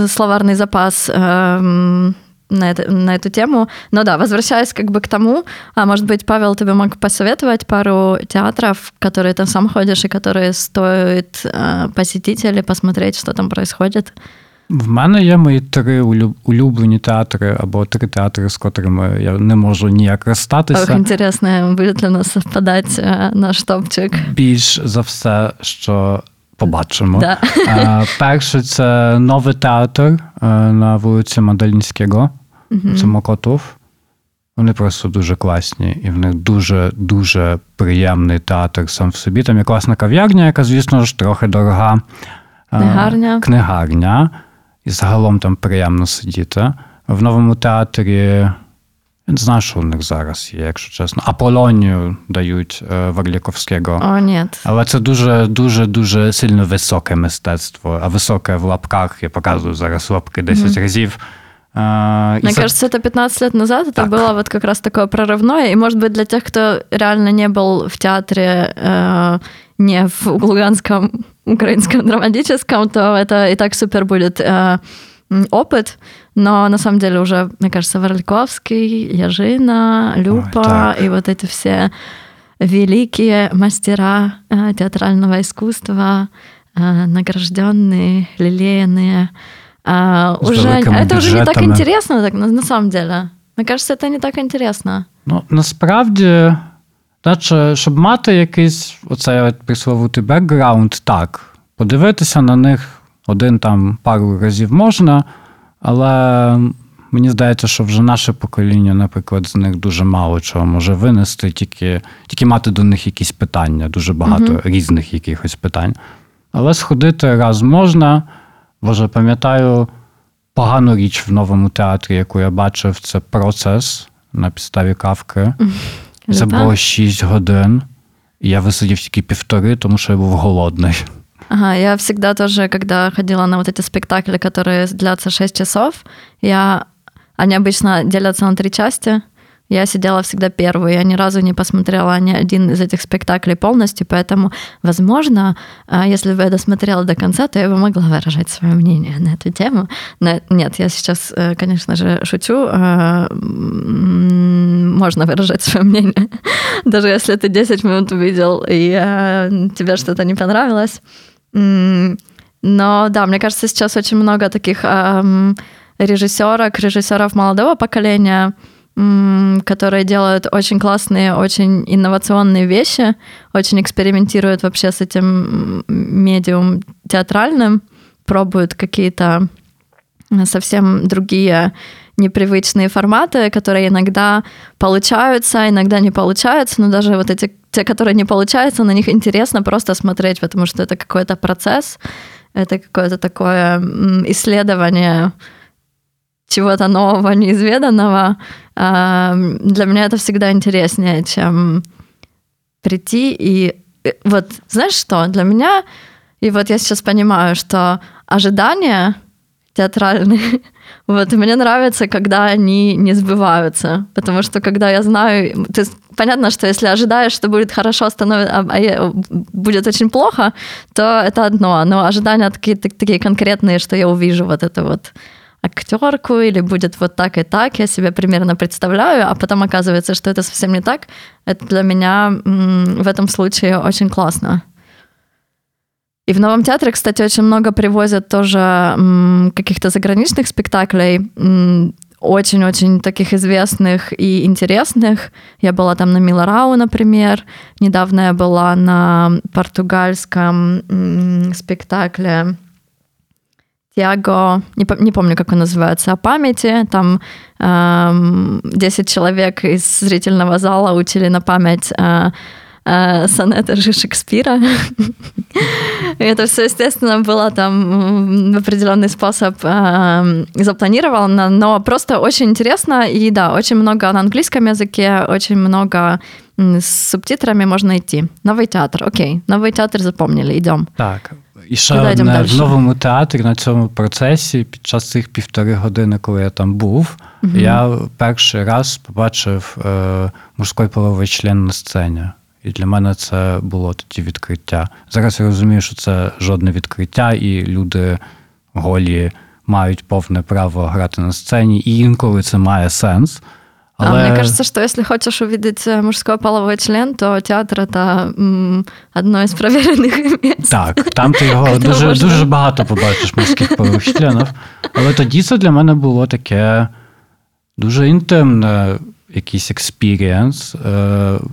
словарный запас м- на, это, на эту тему. Но да, возвращаясь как бы к тому, а может быть, Павел, ты бы мог посоветовать пару театров, в которые ты сам ходишь и которые стоит э, посетить или посмотреть, что там происходит? В мене є мої три улюблені театри, або три театри, з котрими я не можу ніяк розстатися. Ох, цікаво, буде для нас совпадати наш топчик. Більш за все, що побачимо. Да. Перший – це Новий театр на вулиці Мадалінського, mm-hmm. це Мокотов. Вони просто дуже класні, і в них дуже-дуже приємний театр сам в собі. Там є класна кав'ярня, яка, звісно ж, трохи дорога. Книгарня. Книгарня. І загалом там приємно сидіти. В Новому театрі, не знаю, що у них зараз є, якщо чесно. Аполонію дають Варліковського. О, ні. Але це дуже-дуже-дуже сильно високе мистецтво. А високе в лапках, я показую зараз лапки десять mm-hmm. разів. Uh, Мне кажется, это пятнадцать лет назад, так. Это было вот как раз такое прорывное, и, может быть, для тех, кто реально не был в театре, э, не в луганском, украинском драматическом, то это и так супер будет э, опыт, но на самом деле уже, мне кажется, Варликовский, Яжина, Люпа Ой, и вот эти все великие мастера э, театрального искусства, э, награжденные, лелеянные. А, уже, а это бюджетами. Уже не так интересно, так, на, на самом деле. Мені кажеться, це не так інтересно. Ну, насправді, значить, щоб мати якийсь оцей присловутий бекграунд, так, подивитися на них один там пару разів можна, але мені здається, що вже наше покоління, наприклад, з них дуже мало чого може винести, тільки, тільки мати до них якісь питання, дуже багато mm-hmm. різних якихось питань. Але сходити раз можна. Боже, пам'ятаю погану річ в Новому театрі, яку я бачив, це процес на підставі Кавки. Це було шість годин, і я висидів тільки півтори, тому що я був голодний. Ага, я всегда тоже, когда ходила на вот эти спектакли, которые длятся шесть часов, я... они обычно делятся на три части. Я сидела всегда первой, я ни разу не посмотрела ни один из этих спектаклей полностью, поэтому, возможно, если бы я досмотрела до конца, то я бы могла выражать свое мнение на эту тему. Но нет, я сейчас, конечно же, шучу. Можно выражать свое мнение. Даже если ты десять минут увидел, и тебе что-то не понравилось. Но да, мне кажется, сейчас очень много таких режиссерок, режиссеров молодого поколения, которые делают очень классные, очень инновационные вещи, очень экспериментируют вообще с этим медиум театральным, пробуют какие-то совсем другие непривычные форматы, которые иногда получаются, иногда не получаются, но даже вот эти, те, которые не получаются, на них интересно просто смотреть, потому что это какой-то процесс, это какое-то такое исследование чего-то нового, неизведанного. Для меня это всегда интереснее, чем прийти и... Вот знаешь что? Для меня... И вот я сейчас понимаю, что ожидания театральные, вот мне нравится, когда они не сбываются. Потому что когда я знаю... То есть, понятно, что если ожидаешь, что будет хорошо, становится, а будет очень плохо, то это одно. Но ожидания такие, такие конкретные, что я увижу вот это вот... актерку, или будет вот так и так, я себе примерно представляю, а потом оказывается, что это совсем не так. Это для меня в этом случае очень классно. И в Новом театре, кстати, очень много привозят тоже каких-то заграничных спектаклей, очень-очень таких известных и интересных. Я была там на Милорау, например. Недавно я была на португальском спектакле Тиаго, не, не помню, как он называется, о памяти. Там э, десять человек из зрительного зала учили на память э, э, сонеты Шекспира. И это все, естественно, было там в определенный способ э, запланировано, но просто очень интересно. И да, очень много на английском языке, очень много с субтитрами можно идти. Новый театр, окей, Новый театр запомнили, идем. Так. І ще одне, в Новому театрі на цьому процесі, під час цих півтори години, коли я там був, mm-hmm. я перший раз побачив е, мужський половий член на сцені. І для мене це було тоді відкриття. Зараз я розумію, що це жодне відкриття, і люди голі мають повне право грати на сцені, і інколи це має сенс. Але... А мне кажется, что если хочешь увидеть мужской половой член, то театр – это м, одно из проверенных мест. Так, там ти його дуже, можна... дуже багато побачиш мужських полових членів. Але тоді це для мене було таке дуже інтимне якийсь експірієнс.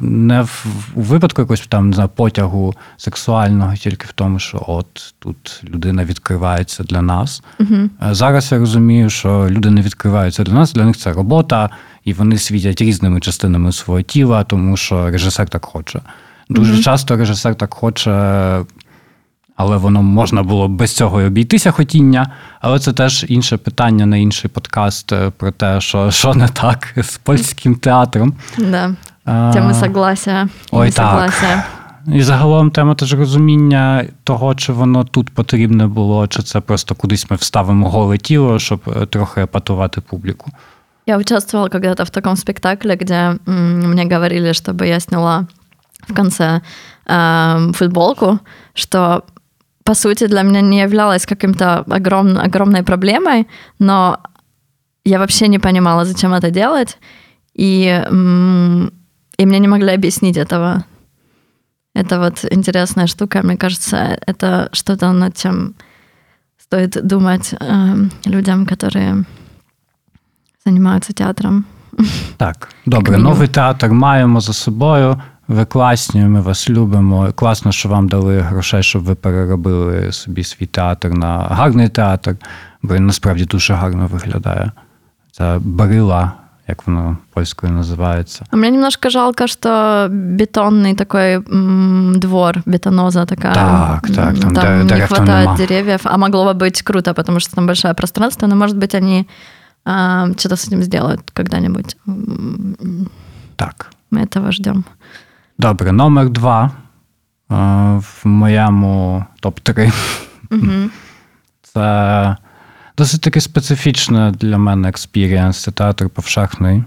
Не в, у випадку якогось там, не знаю, потягу сексуального, тільки в тому, що от тут людина відкривається для нас. Uh-huh. Зараз я розумію, що люди не відкриваються для нас, для них це робота, і вони світять різними частинами свого тіла, тому що режисер так хоче. Дуже uh-huh. часто режисер так хоче, але воно можна було без цього й обійтися хотіння. Але це теж інше питання на інший подкаст про те, що, що не так з польським театром. Да. А, тема согласия. Ой, так. Согласия. І загалом тема теж розуміння того, чи воно тут потрібне було, чи це просто кудись ми вставимо голе тіло, щоб трохи епатувати публіку. Я участвовала когда-то в таком спектакле, где мне говорили, чтобы я сняла в конце э, футболку, что... по сути, для меня не являлось каким-то огром, огромной проблемой, но я вообще не понимала, зачем это делать, и, и мне не могли объяснить этого. Это вот интересная штука, мне кажется, это что-то, над чем стоит думать э, людям, которые занимаются театром. Так, добре, новий театр маємо за собою. Ви класні, ми вас любимо. Класно, що вам дали грошей, щоб ви переробили собі свій театр на гарний театр, бо він насправді дуже гарно виглядає. Це барила, як воно польською називається. А мені немножко жалко, що бетонний такий м, двор, бетоноза така. Так, так, там, там не хватает нема. Деревьев, а могло бы быть круто, потому что там большое пространство, но, может быть, они а, что-то с этим сделают когда-нибудь. Так. Ми цього ждемо. Добре, номер два в моєму топ-три. Mm-hmm. Це досить таки специфічна для мене експірієнс. Це театр повшехний.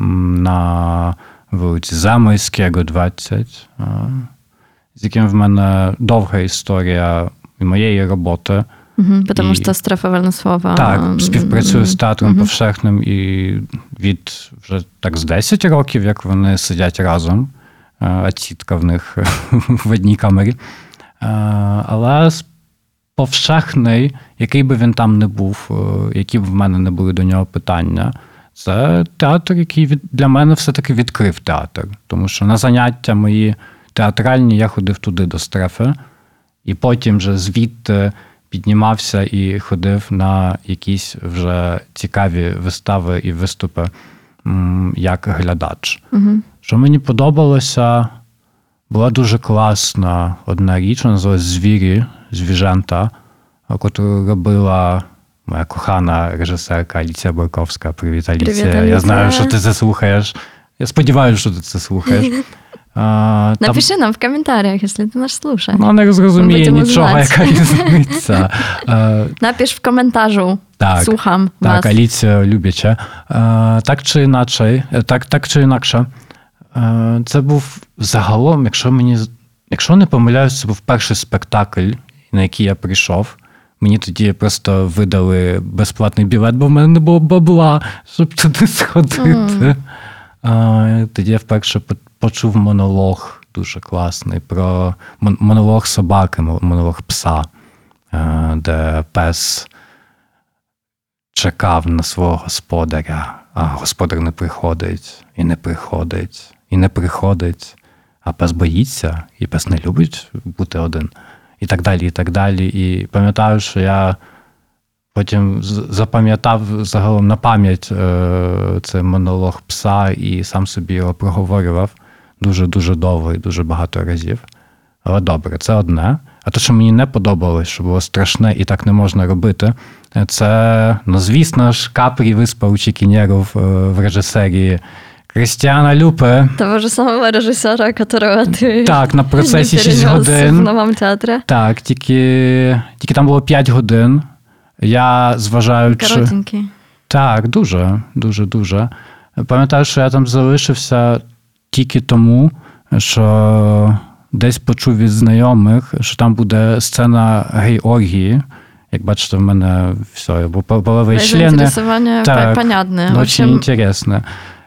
на вулиці Замойського, двадцять, з яким в мене довга історія моєї роботи. Угу, тому і... що страфа вольнослова. Так, співпрацюю з Театром угу. Повшехним і від вже так з десять років, як вони сидять разом, а тітка в них в одній камері. Але Повшехний, який би він там не був, які б в мене не були до нього питання, це театр, який для мене все-таки відкрив театр. Тому що на заняття мої театральні я ходив туди до стрефи, і потім вже звідти піднімався і ходив на якісь вже цікаві вистави і виступи як глядач. Угу. Що мені подобалося, була дуже класна одна річ, вона називалась «Звірі», «Звіжента», яку робила моя кохана режисерка Аліція Борковська. Привіт, Аліція. Привіт, Аліція. Я знаю, що ти це слухаєш. Я сподіваюся, що ти це слухаєш. А, напиши там... нам в коментарях, якщо ти нас слухаєш. Ну, не розуміє нічого, знати. Яка різниця. Напиш в коментажу. Так, слухам так, вас. Аліція любяча. Так чи інакше, так, так чи інакше, це був загалом, якщо мені, якщо не помиляюсь, це був перший спектакль, на який я прийшов. Мені тоді просто видали безплатний білет, бо в мене не було бабла, щоб туди сходити. Mm. Тоді я вперше почув монолог дуже класний, про монолог собаки, монолог пса, де пес чекав на свого господаря, а господар не приходить, і не приходить, і не приходить, а пес боїться, і пес не любить бути один. І так далі, і так далі. І пам'ятаю, що я потім запам'ятав загалом на пам'ять цей монолог пса і сам собі його проговорював дуже-дуже довго і дуже багато разів. Але добре, це одне. А те, що мені не подобалось, що було страшне і так не можна робити, це, ну, звісно ж, Капрі виспав чікінєрів в режисерії Кристіана Люпи. Того ж самого режисера, якого ти... Так, на процесі шість годин. В Новому театрі. Так, тільки, тільки там було п'ять годин. Я, зважаючи... Коротенький. Так, дуже, дуже, дуже. Пам'ятаю, що я там залишився тільки тому, що десь почув від знайомих, що там буде сцена гей-оргії. Як бачите, в мене все, половий члени. Заінтересування, так, понятне. Очень общем... інтересне.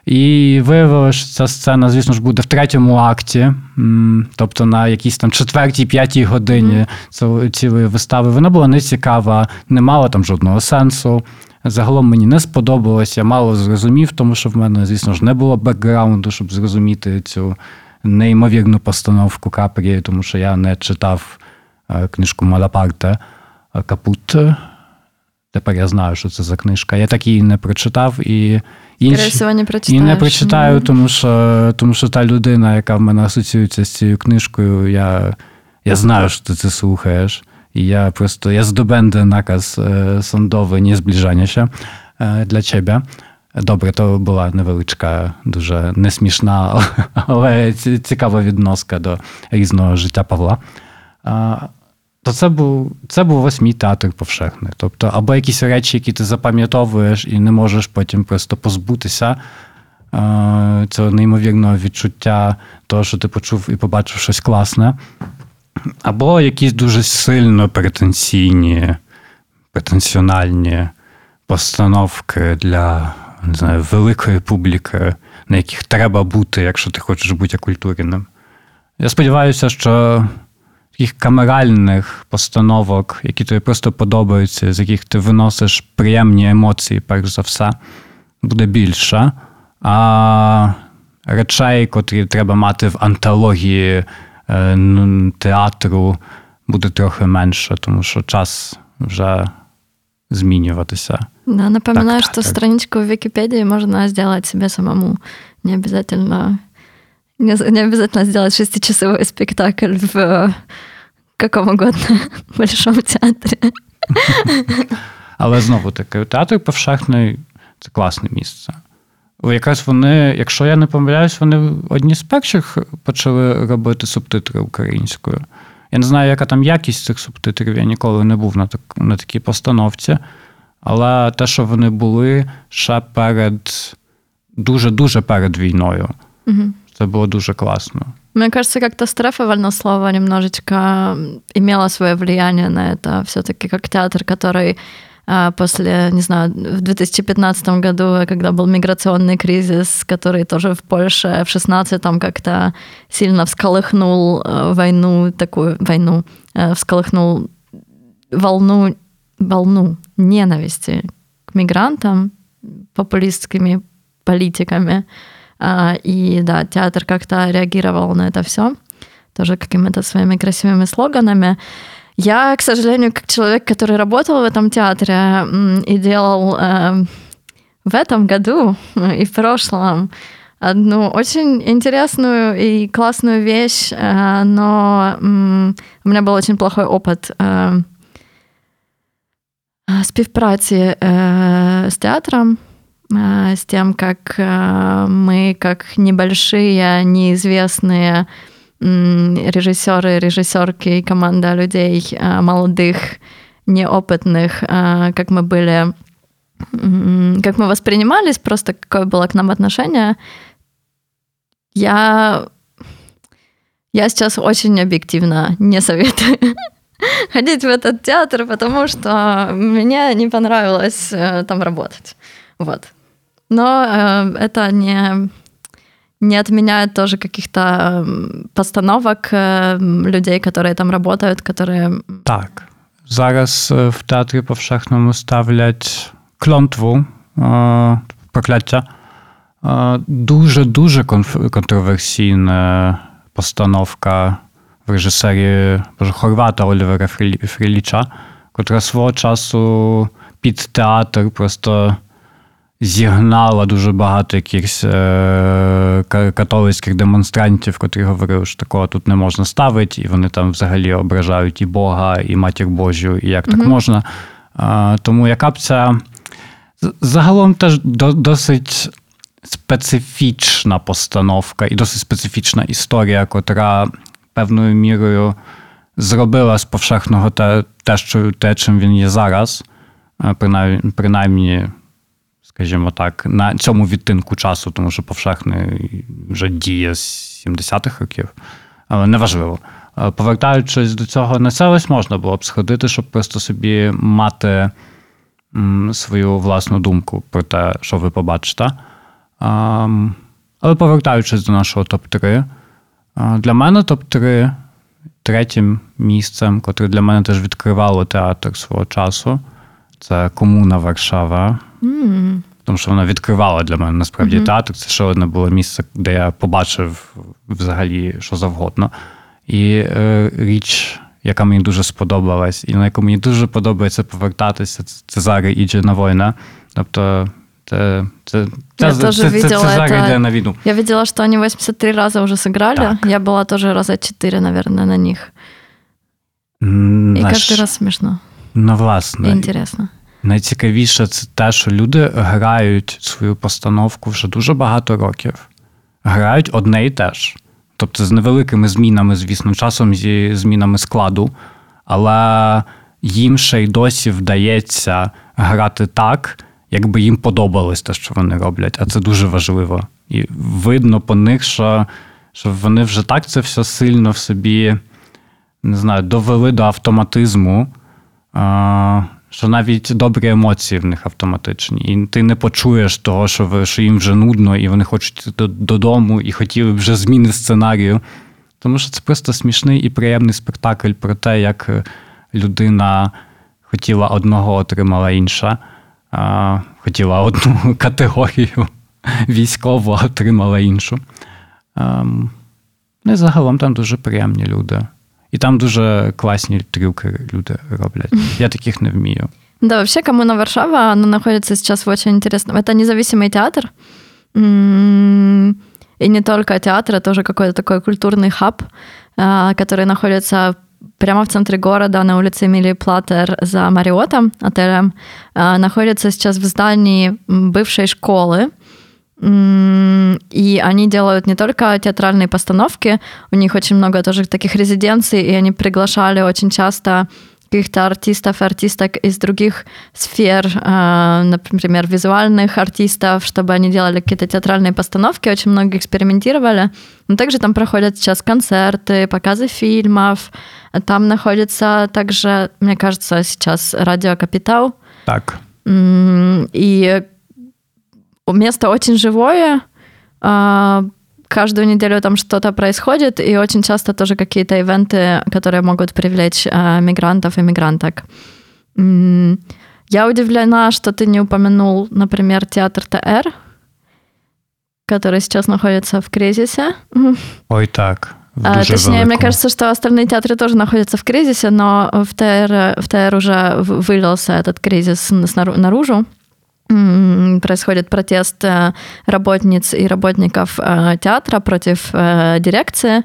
І виявилося, що ця сцена, звісно ж, буде в третьому акті, тобто на якійсь там четвертій-п'ятій годині mm. цілої вистави. Вона була нецікава, не мала там жодного сенсу. Загалом мені не сподобалось, я мало зрозумів, тому що в мене, звісно ж, не було бекграунду, щоб зрозуміти цю неймовірну постановку Капрі, тому що я не читав книжку Малапарте «Капут». Тепер я знаю, що це за книжка. Я так її не прочитав і, інші, не, і не прочитаю, тому що, тому що та людина, яка в мене асоціюється з цією книжкою, я, я знаю, що ти це слухаєш. І я просто, я здобенду наказ сандови, не зближання ще для тебе. Добре, то була невеличка, дуже несмішна, але цікава відноска до різного життя Павла. То це був, це був ось мій театр повшехний. Тобто, або якісь речі, які ти запам'ятовуєш і не можеш потім просто позбутися е, цього неймовірного відчуття того, що ти почув і побачив щось класне, або якісь дуже сильно претенційні, претенціональні постановки для, не знаю, великої публіки, на яких треба бути, якщо ти хочеш бути окультуреним. Я сподіваюся, що таких камеральних постановок, які тобі просто подобаються, з яких ти виносиш приємні емоції, перш за все, буде більше. А речей, котрі треба мати в антології театру, буде трохи менше, тому що час вже змінюватися. Да, напоминаю, так, що страничку в Вікіпедії можна зробити себе самому. Не обов'язково... Не, не обязательно сделать шестичасовой спектакль в э, каком угодно большом театрі. Але знову-таки, театр повшехний – це класне місце. Якраз вони, якщо я не помиляюсь, вони одні з перших почали робити субтитри українською. Я не знаю, яка там якість цих субтитрів, я ніколи не був на, так, на такій постановці. Але те, що вони були ще перед... дуже-дуже перед війною. Угу. Це було дуже классно. Мне кажется, как-то страфовальное слово немножечко имело свое влияние на это. Все-таки как театр, который после, не знаю, в две тысячи пятнадцатом году, когда был миграционный кризис, который тоже в Польше в шестнадцатом как-то сильно всколыхнул войну, такую войну, всколыхнул волну, волну ненависти к мигрантам, популистскими политиками. И да, театр как-то реагировал на это все, тоже какими-то своими красивыми слоганами. Я, к сожалению, как человек, который работал в этом театре и делал э, в этом году и в прошлом одну очень интересную и классную вещь, э, но э, у меня был очень плохой опыт э, співпраці э, с театром, э, с тем, как э, мы, как небольшие, неизвестные режиссеры, режиссерки, команда людей молодых, неопытных, как мы были, как мы воспринимались, просто какое было к нам отношение. Я, я сейчас очень объективно не советую ходить в этот театр, потому что мне не понравилось там работать. Вот. Но это не... не отменяет тоже каких-то постановок людей, которые там работают, которые... Так. Зараз в Театрі Повсякному ставлять клątwę, прокляття. Дуже-дуже контроверсійна постановка в режисері Хорвата Олівера Фріліча, яка свого часу під театр просто... зігнала дуже багато якихось е- католицьких демонстрантів, котрі говорили, що такого тут не можна ставити, і вони там взагалі ображають і Бога, і Матір Божу, і як mm-hmm. так можна. Е- тому яка б ця... Загалом теж до- досить специфічна постановка і досить специфічна історія, котра певною мірою зробила з повшехного те, те, що, те чим він є зараз, е- принаймні, принаймні скажімо так, на цьому відтинку часу, тому що повшехний вже діє з сімдесятих років, але неважливо. Повертаючись до цього, на це ось можна було б сходити, щоб просто собі мати свою власну думку про те, що ви побачите. Але повертаючись до нашого топ-три, для мене топ-три третім місцем, котре для мене теж відкривало театр свого часу, це Коммуна Варшава. Mm. Тому що вона відкривала для мене, насправді, mm-hmm. театр. Це ще одне було місце, де я побачив взагалі що завгодно. І е, річ, яка мені дуже сподобалась, і на яку мені дуже подобається повертатися, це «Цезар іде на війну». Тобто, це, це, це, це, це, це «Цезар іде на війну». Я бачила, що вони вісімдесят три рази вже зіграли. Так. Я була теж рази чотири, мабуть, на них. Наш... І кожен раз смішно. Ну, власне. І інтересно. Найцікавіше це те, що люди грають свою постановку вже дуже багато років. Грають одне і те ж. Тобто з невеликими змінами, звісно, часом зі змінами складу, але їм ще й досі вдається грати так, якби їм подобалось те, що вони роблять. А це дуже важливо. І видно по них, що, що вони вже так це все сильно в собі, не знаю, довели до автоматизму, що навіть добрі емоції в них автоматичні. І ти не почуєш того, що, ви, що їм вже нудно, і вони хочуть додому, і хотіли б вже зміни сценарію. Тому що це просто смішний і приємний спектакль про те, як людина хотіла одного, отримала інше. Хотіла одну категорію військову, отримала іншу. Ну і загалом там дуже приємні люди. І там дуже классные трюки люди роблять. Я таких не вмію. Да, вообще Коммуна Варшава, она находится сейчас в очень интересном... Это независимый театр. И не только театр, а тоже какой-то такой культурный хаб, который находится прямо в центре города, на улице Эмилии Платтер, за Мариоттом, отелем. Находится сейчас в здании бывшей школы. И они делают не только театральные постановки, у них очень много тоже таких резиденций, и они приглашали очень часто каких-то артистов, артисток из других сфер, например, визуальных артистов, чтобы они делали какие-то театральные постановки, очень много экспериментировали. Но также там проходят сейчас концерты, показы фильмов. Там находится также, мне кажется, сейчас Радио Капитал. Так. И место очень живое. Каждую неделю там что-то происходит, и очень часто тоже какие-то ивенты, которые могут привлечь э, мигрантов и мигранток. М-м- я удивлена, что ты не упомянул, например, Театр ТР, который сейчас находится в кризисе. Ой, так. А, точнее, велико. Мне кажется, что остальные театры тоже находятся в кризисе, но в ТР, в ТР уже вылился этот кризис наружу. Происходит протест работниц и работников театра против дирекции.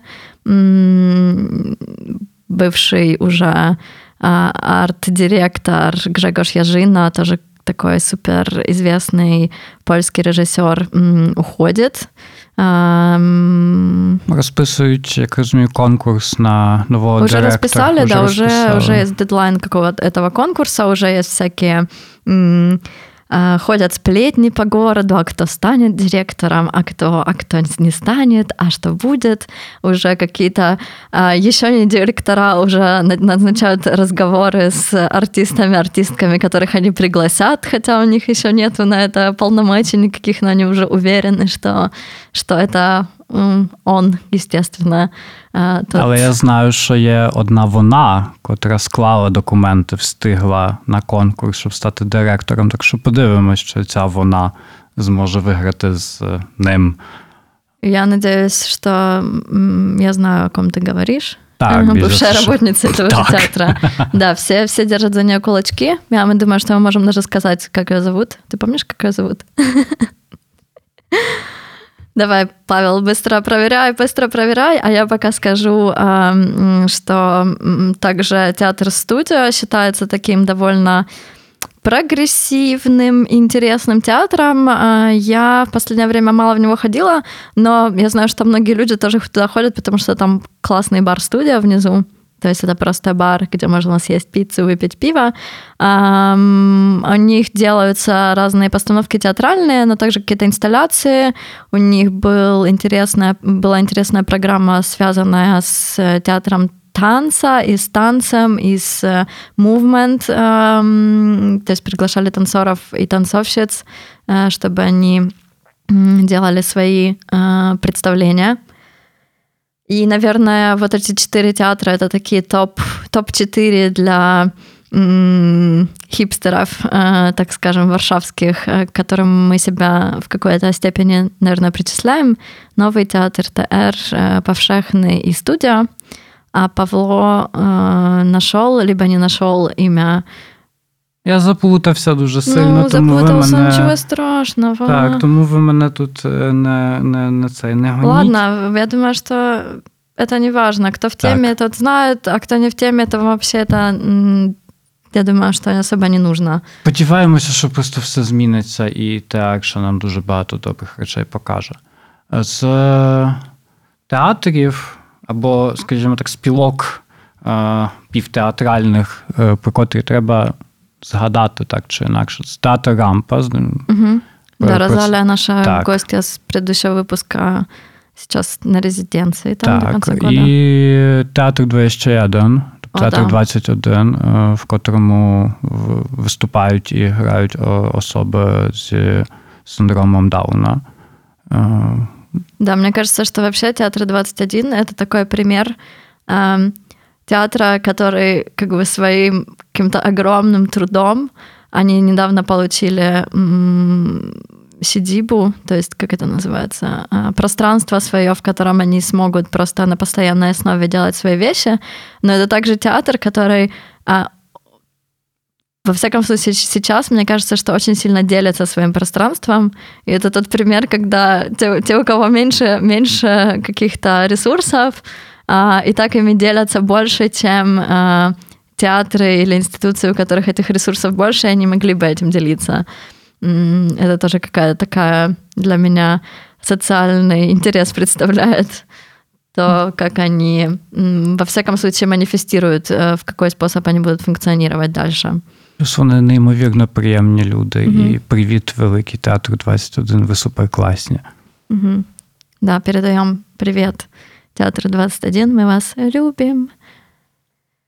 Бывший уже арт-директор Грегорz Jarzyna, тоже такой суперизвестный польский режиссер, уходит. Расписують, як розумію, конкурс на нового уже директора. Расписали, уже да, расписали, да, уже, уже есть дедлайн какого-то этого конкурса, уже есть всякие... Ходят сплетни по городу, а кто станет директором, а кто, а кто не станет, а что будет. Уже какие-то еще не директора уже назначают разговоры с артистами, артистками, которых они пригласят, хотя у них еще нет на это полномочий никаких, но они уже уверены, что, что это он, естественно. Тут. Але я знаю, що є одна вона, котра склала документи, встигла на конкурс, щоб стати директором. Так що подивимось, що ця вона зможе виграти з ним. Я надіюсь, що я знаю, о ком ти говориш. Так, бывшая работница этого так. же театра. Да, все, все держат за нее кулачки. Я думаю, что мы можем даже сказать, как ее зовут. Ты помнишь, как ее зовут? Давай, Павел, быстро проверяй, быстро проверяй, а я пока скажу, что также театр-студия считается таким довольно прогрессивным, интересным театром. Я в последнее время мало в него ходила, но я знаю, что многие люди тоже туда ходят, потому что там классный бар-студия внизу. То есть это просто бар, где можно съесть пиццу, выпить пиво. Um, у них делаются разные постановки театральные, но также какие-то инсталляции. У них был интересная, была интересная программа, связанная с театром танца, и с танцем, и с movement. Um, то есть приглашали танцоров и танцовщиц, чтобы они делали свои uh, представления. И, наверное, вот эти четыре театра – это такие топ, топ-четыре для м- хипстеров, э, так скажем, варшавских, э, к которым мы себя в какой-то степени, наверное, причисляем. Новый театр ТР, э, Повсехний и студия. А Павло э, нашел, либо не нашел имя. Я заплутався дуже сильно. Ну, тому заплутався, ви мене... нічого страшного. Так, тому ви мене тут не, не, не, це, не гоніть. Ладно, я думаю, що це не важно. Хто в темі, тот знає, а хто не в темі, то взагалі це... Я думаю, що особо не нужно. Сподіваємося, що просто все зміниться і театр, що нам дуже багато добрих речей покаже. З театрів, або, скажімо так, спілок півтеатральних, про котрі треба... згадати так чи інакше. Це театр Рампа. Угу. Да, Розалія, наша так. гостя з предыдущего випуска, зараз на резиденції там так. до кінця года. І театр двадцять один, О, театр да. двадцять один, в котрому виступають і грають особи з синдромом Дауна. Да, мне кажется, что вообще театр двадцать один – это такой пример театра, который как бы своим каким-то огромным трудом, они недавно получили м- сидибу, то есть, как это называется, пространство свое, в котором они смогут просто на постоянной основе делать свои вещи, но это также театр, который, а, во всяком случае, сейчас, мне кажется, что очень сильно делится своим пространством, и это тот пример, когда те, те у кого меньше, меньше каких-то ресурсов, Uh, и так ими делятся больше, чем uh, театры или институции, у которых этих ресурсов больше, и они могли бы этим делиться. Mm, это тоже какая-то такая для меня социальный интерес представляет. то, как они, во всяком случае, манифестируют, в какой способ они будуть функціонувати далі. Плюс вони неймовірно приємні люди. Mm-hmm. І привіт, великий театр двадцять один, ви суперкласні. Mm-hmm. Да, передаємо привіт, театр двадцять один, ми вас любимо.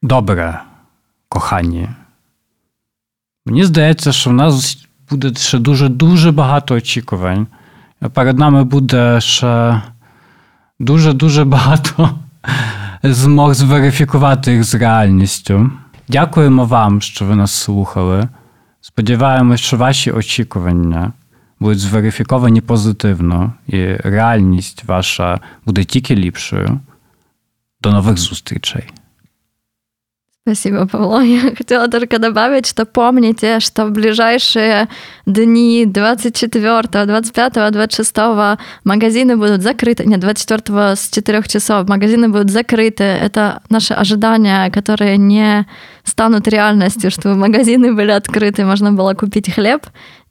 Добре, кохані. Мені здається, що в нас буде ще дуже-дуже багато очікувань. Перед нами буде ще дуже-дуже багато змог зверифікувати їх з реальністю. Дякуємо вам, що ви нас слухали. Сподіваємось, що ваші очікування будуть зверифіковані позитивно, і реальність ваша буде тільки ліпшою. До нових зустрічей. Спасибо, Павло. Я хотела только добавить, что помните, что в ближайшие дни двадцать четвёртого, двадцать пятого, двадцать шестого магазины будут закрыты. Нет, двадцать четвёртого с четырёх часов магазины будут закрыты. Это наши ожидания, которые не станут реальностью, чтобы магазины были открыты, можно было купить хлеб.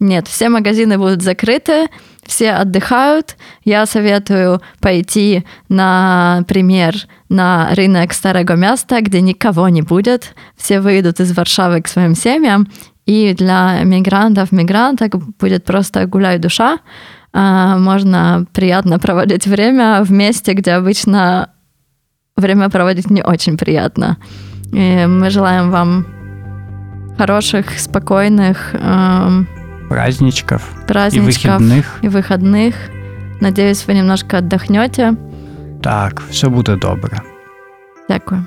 Нет, все магазины будут закрыты, все отдыхают. Я советую пойти, например, на рынок Старого Места, где никого не будет. Все выйдут из Варшавы к своим семьям. И для мигрантов, мигранток будет просто гуляй душа. Можно приятно проводить время в месте, где обычно время проводить не очень приятно. И мы желаем вам хороших, спокойных... Праздничков, праздничков и выходных. и выходных. Надеюсь, вы немножко отдохнете. Так, все будет добро. Дякую.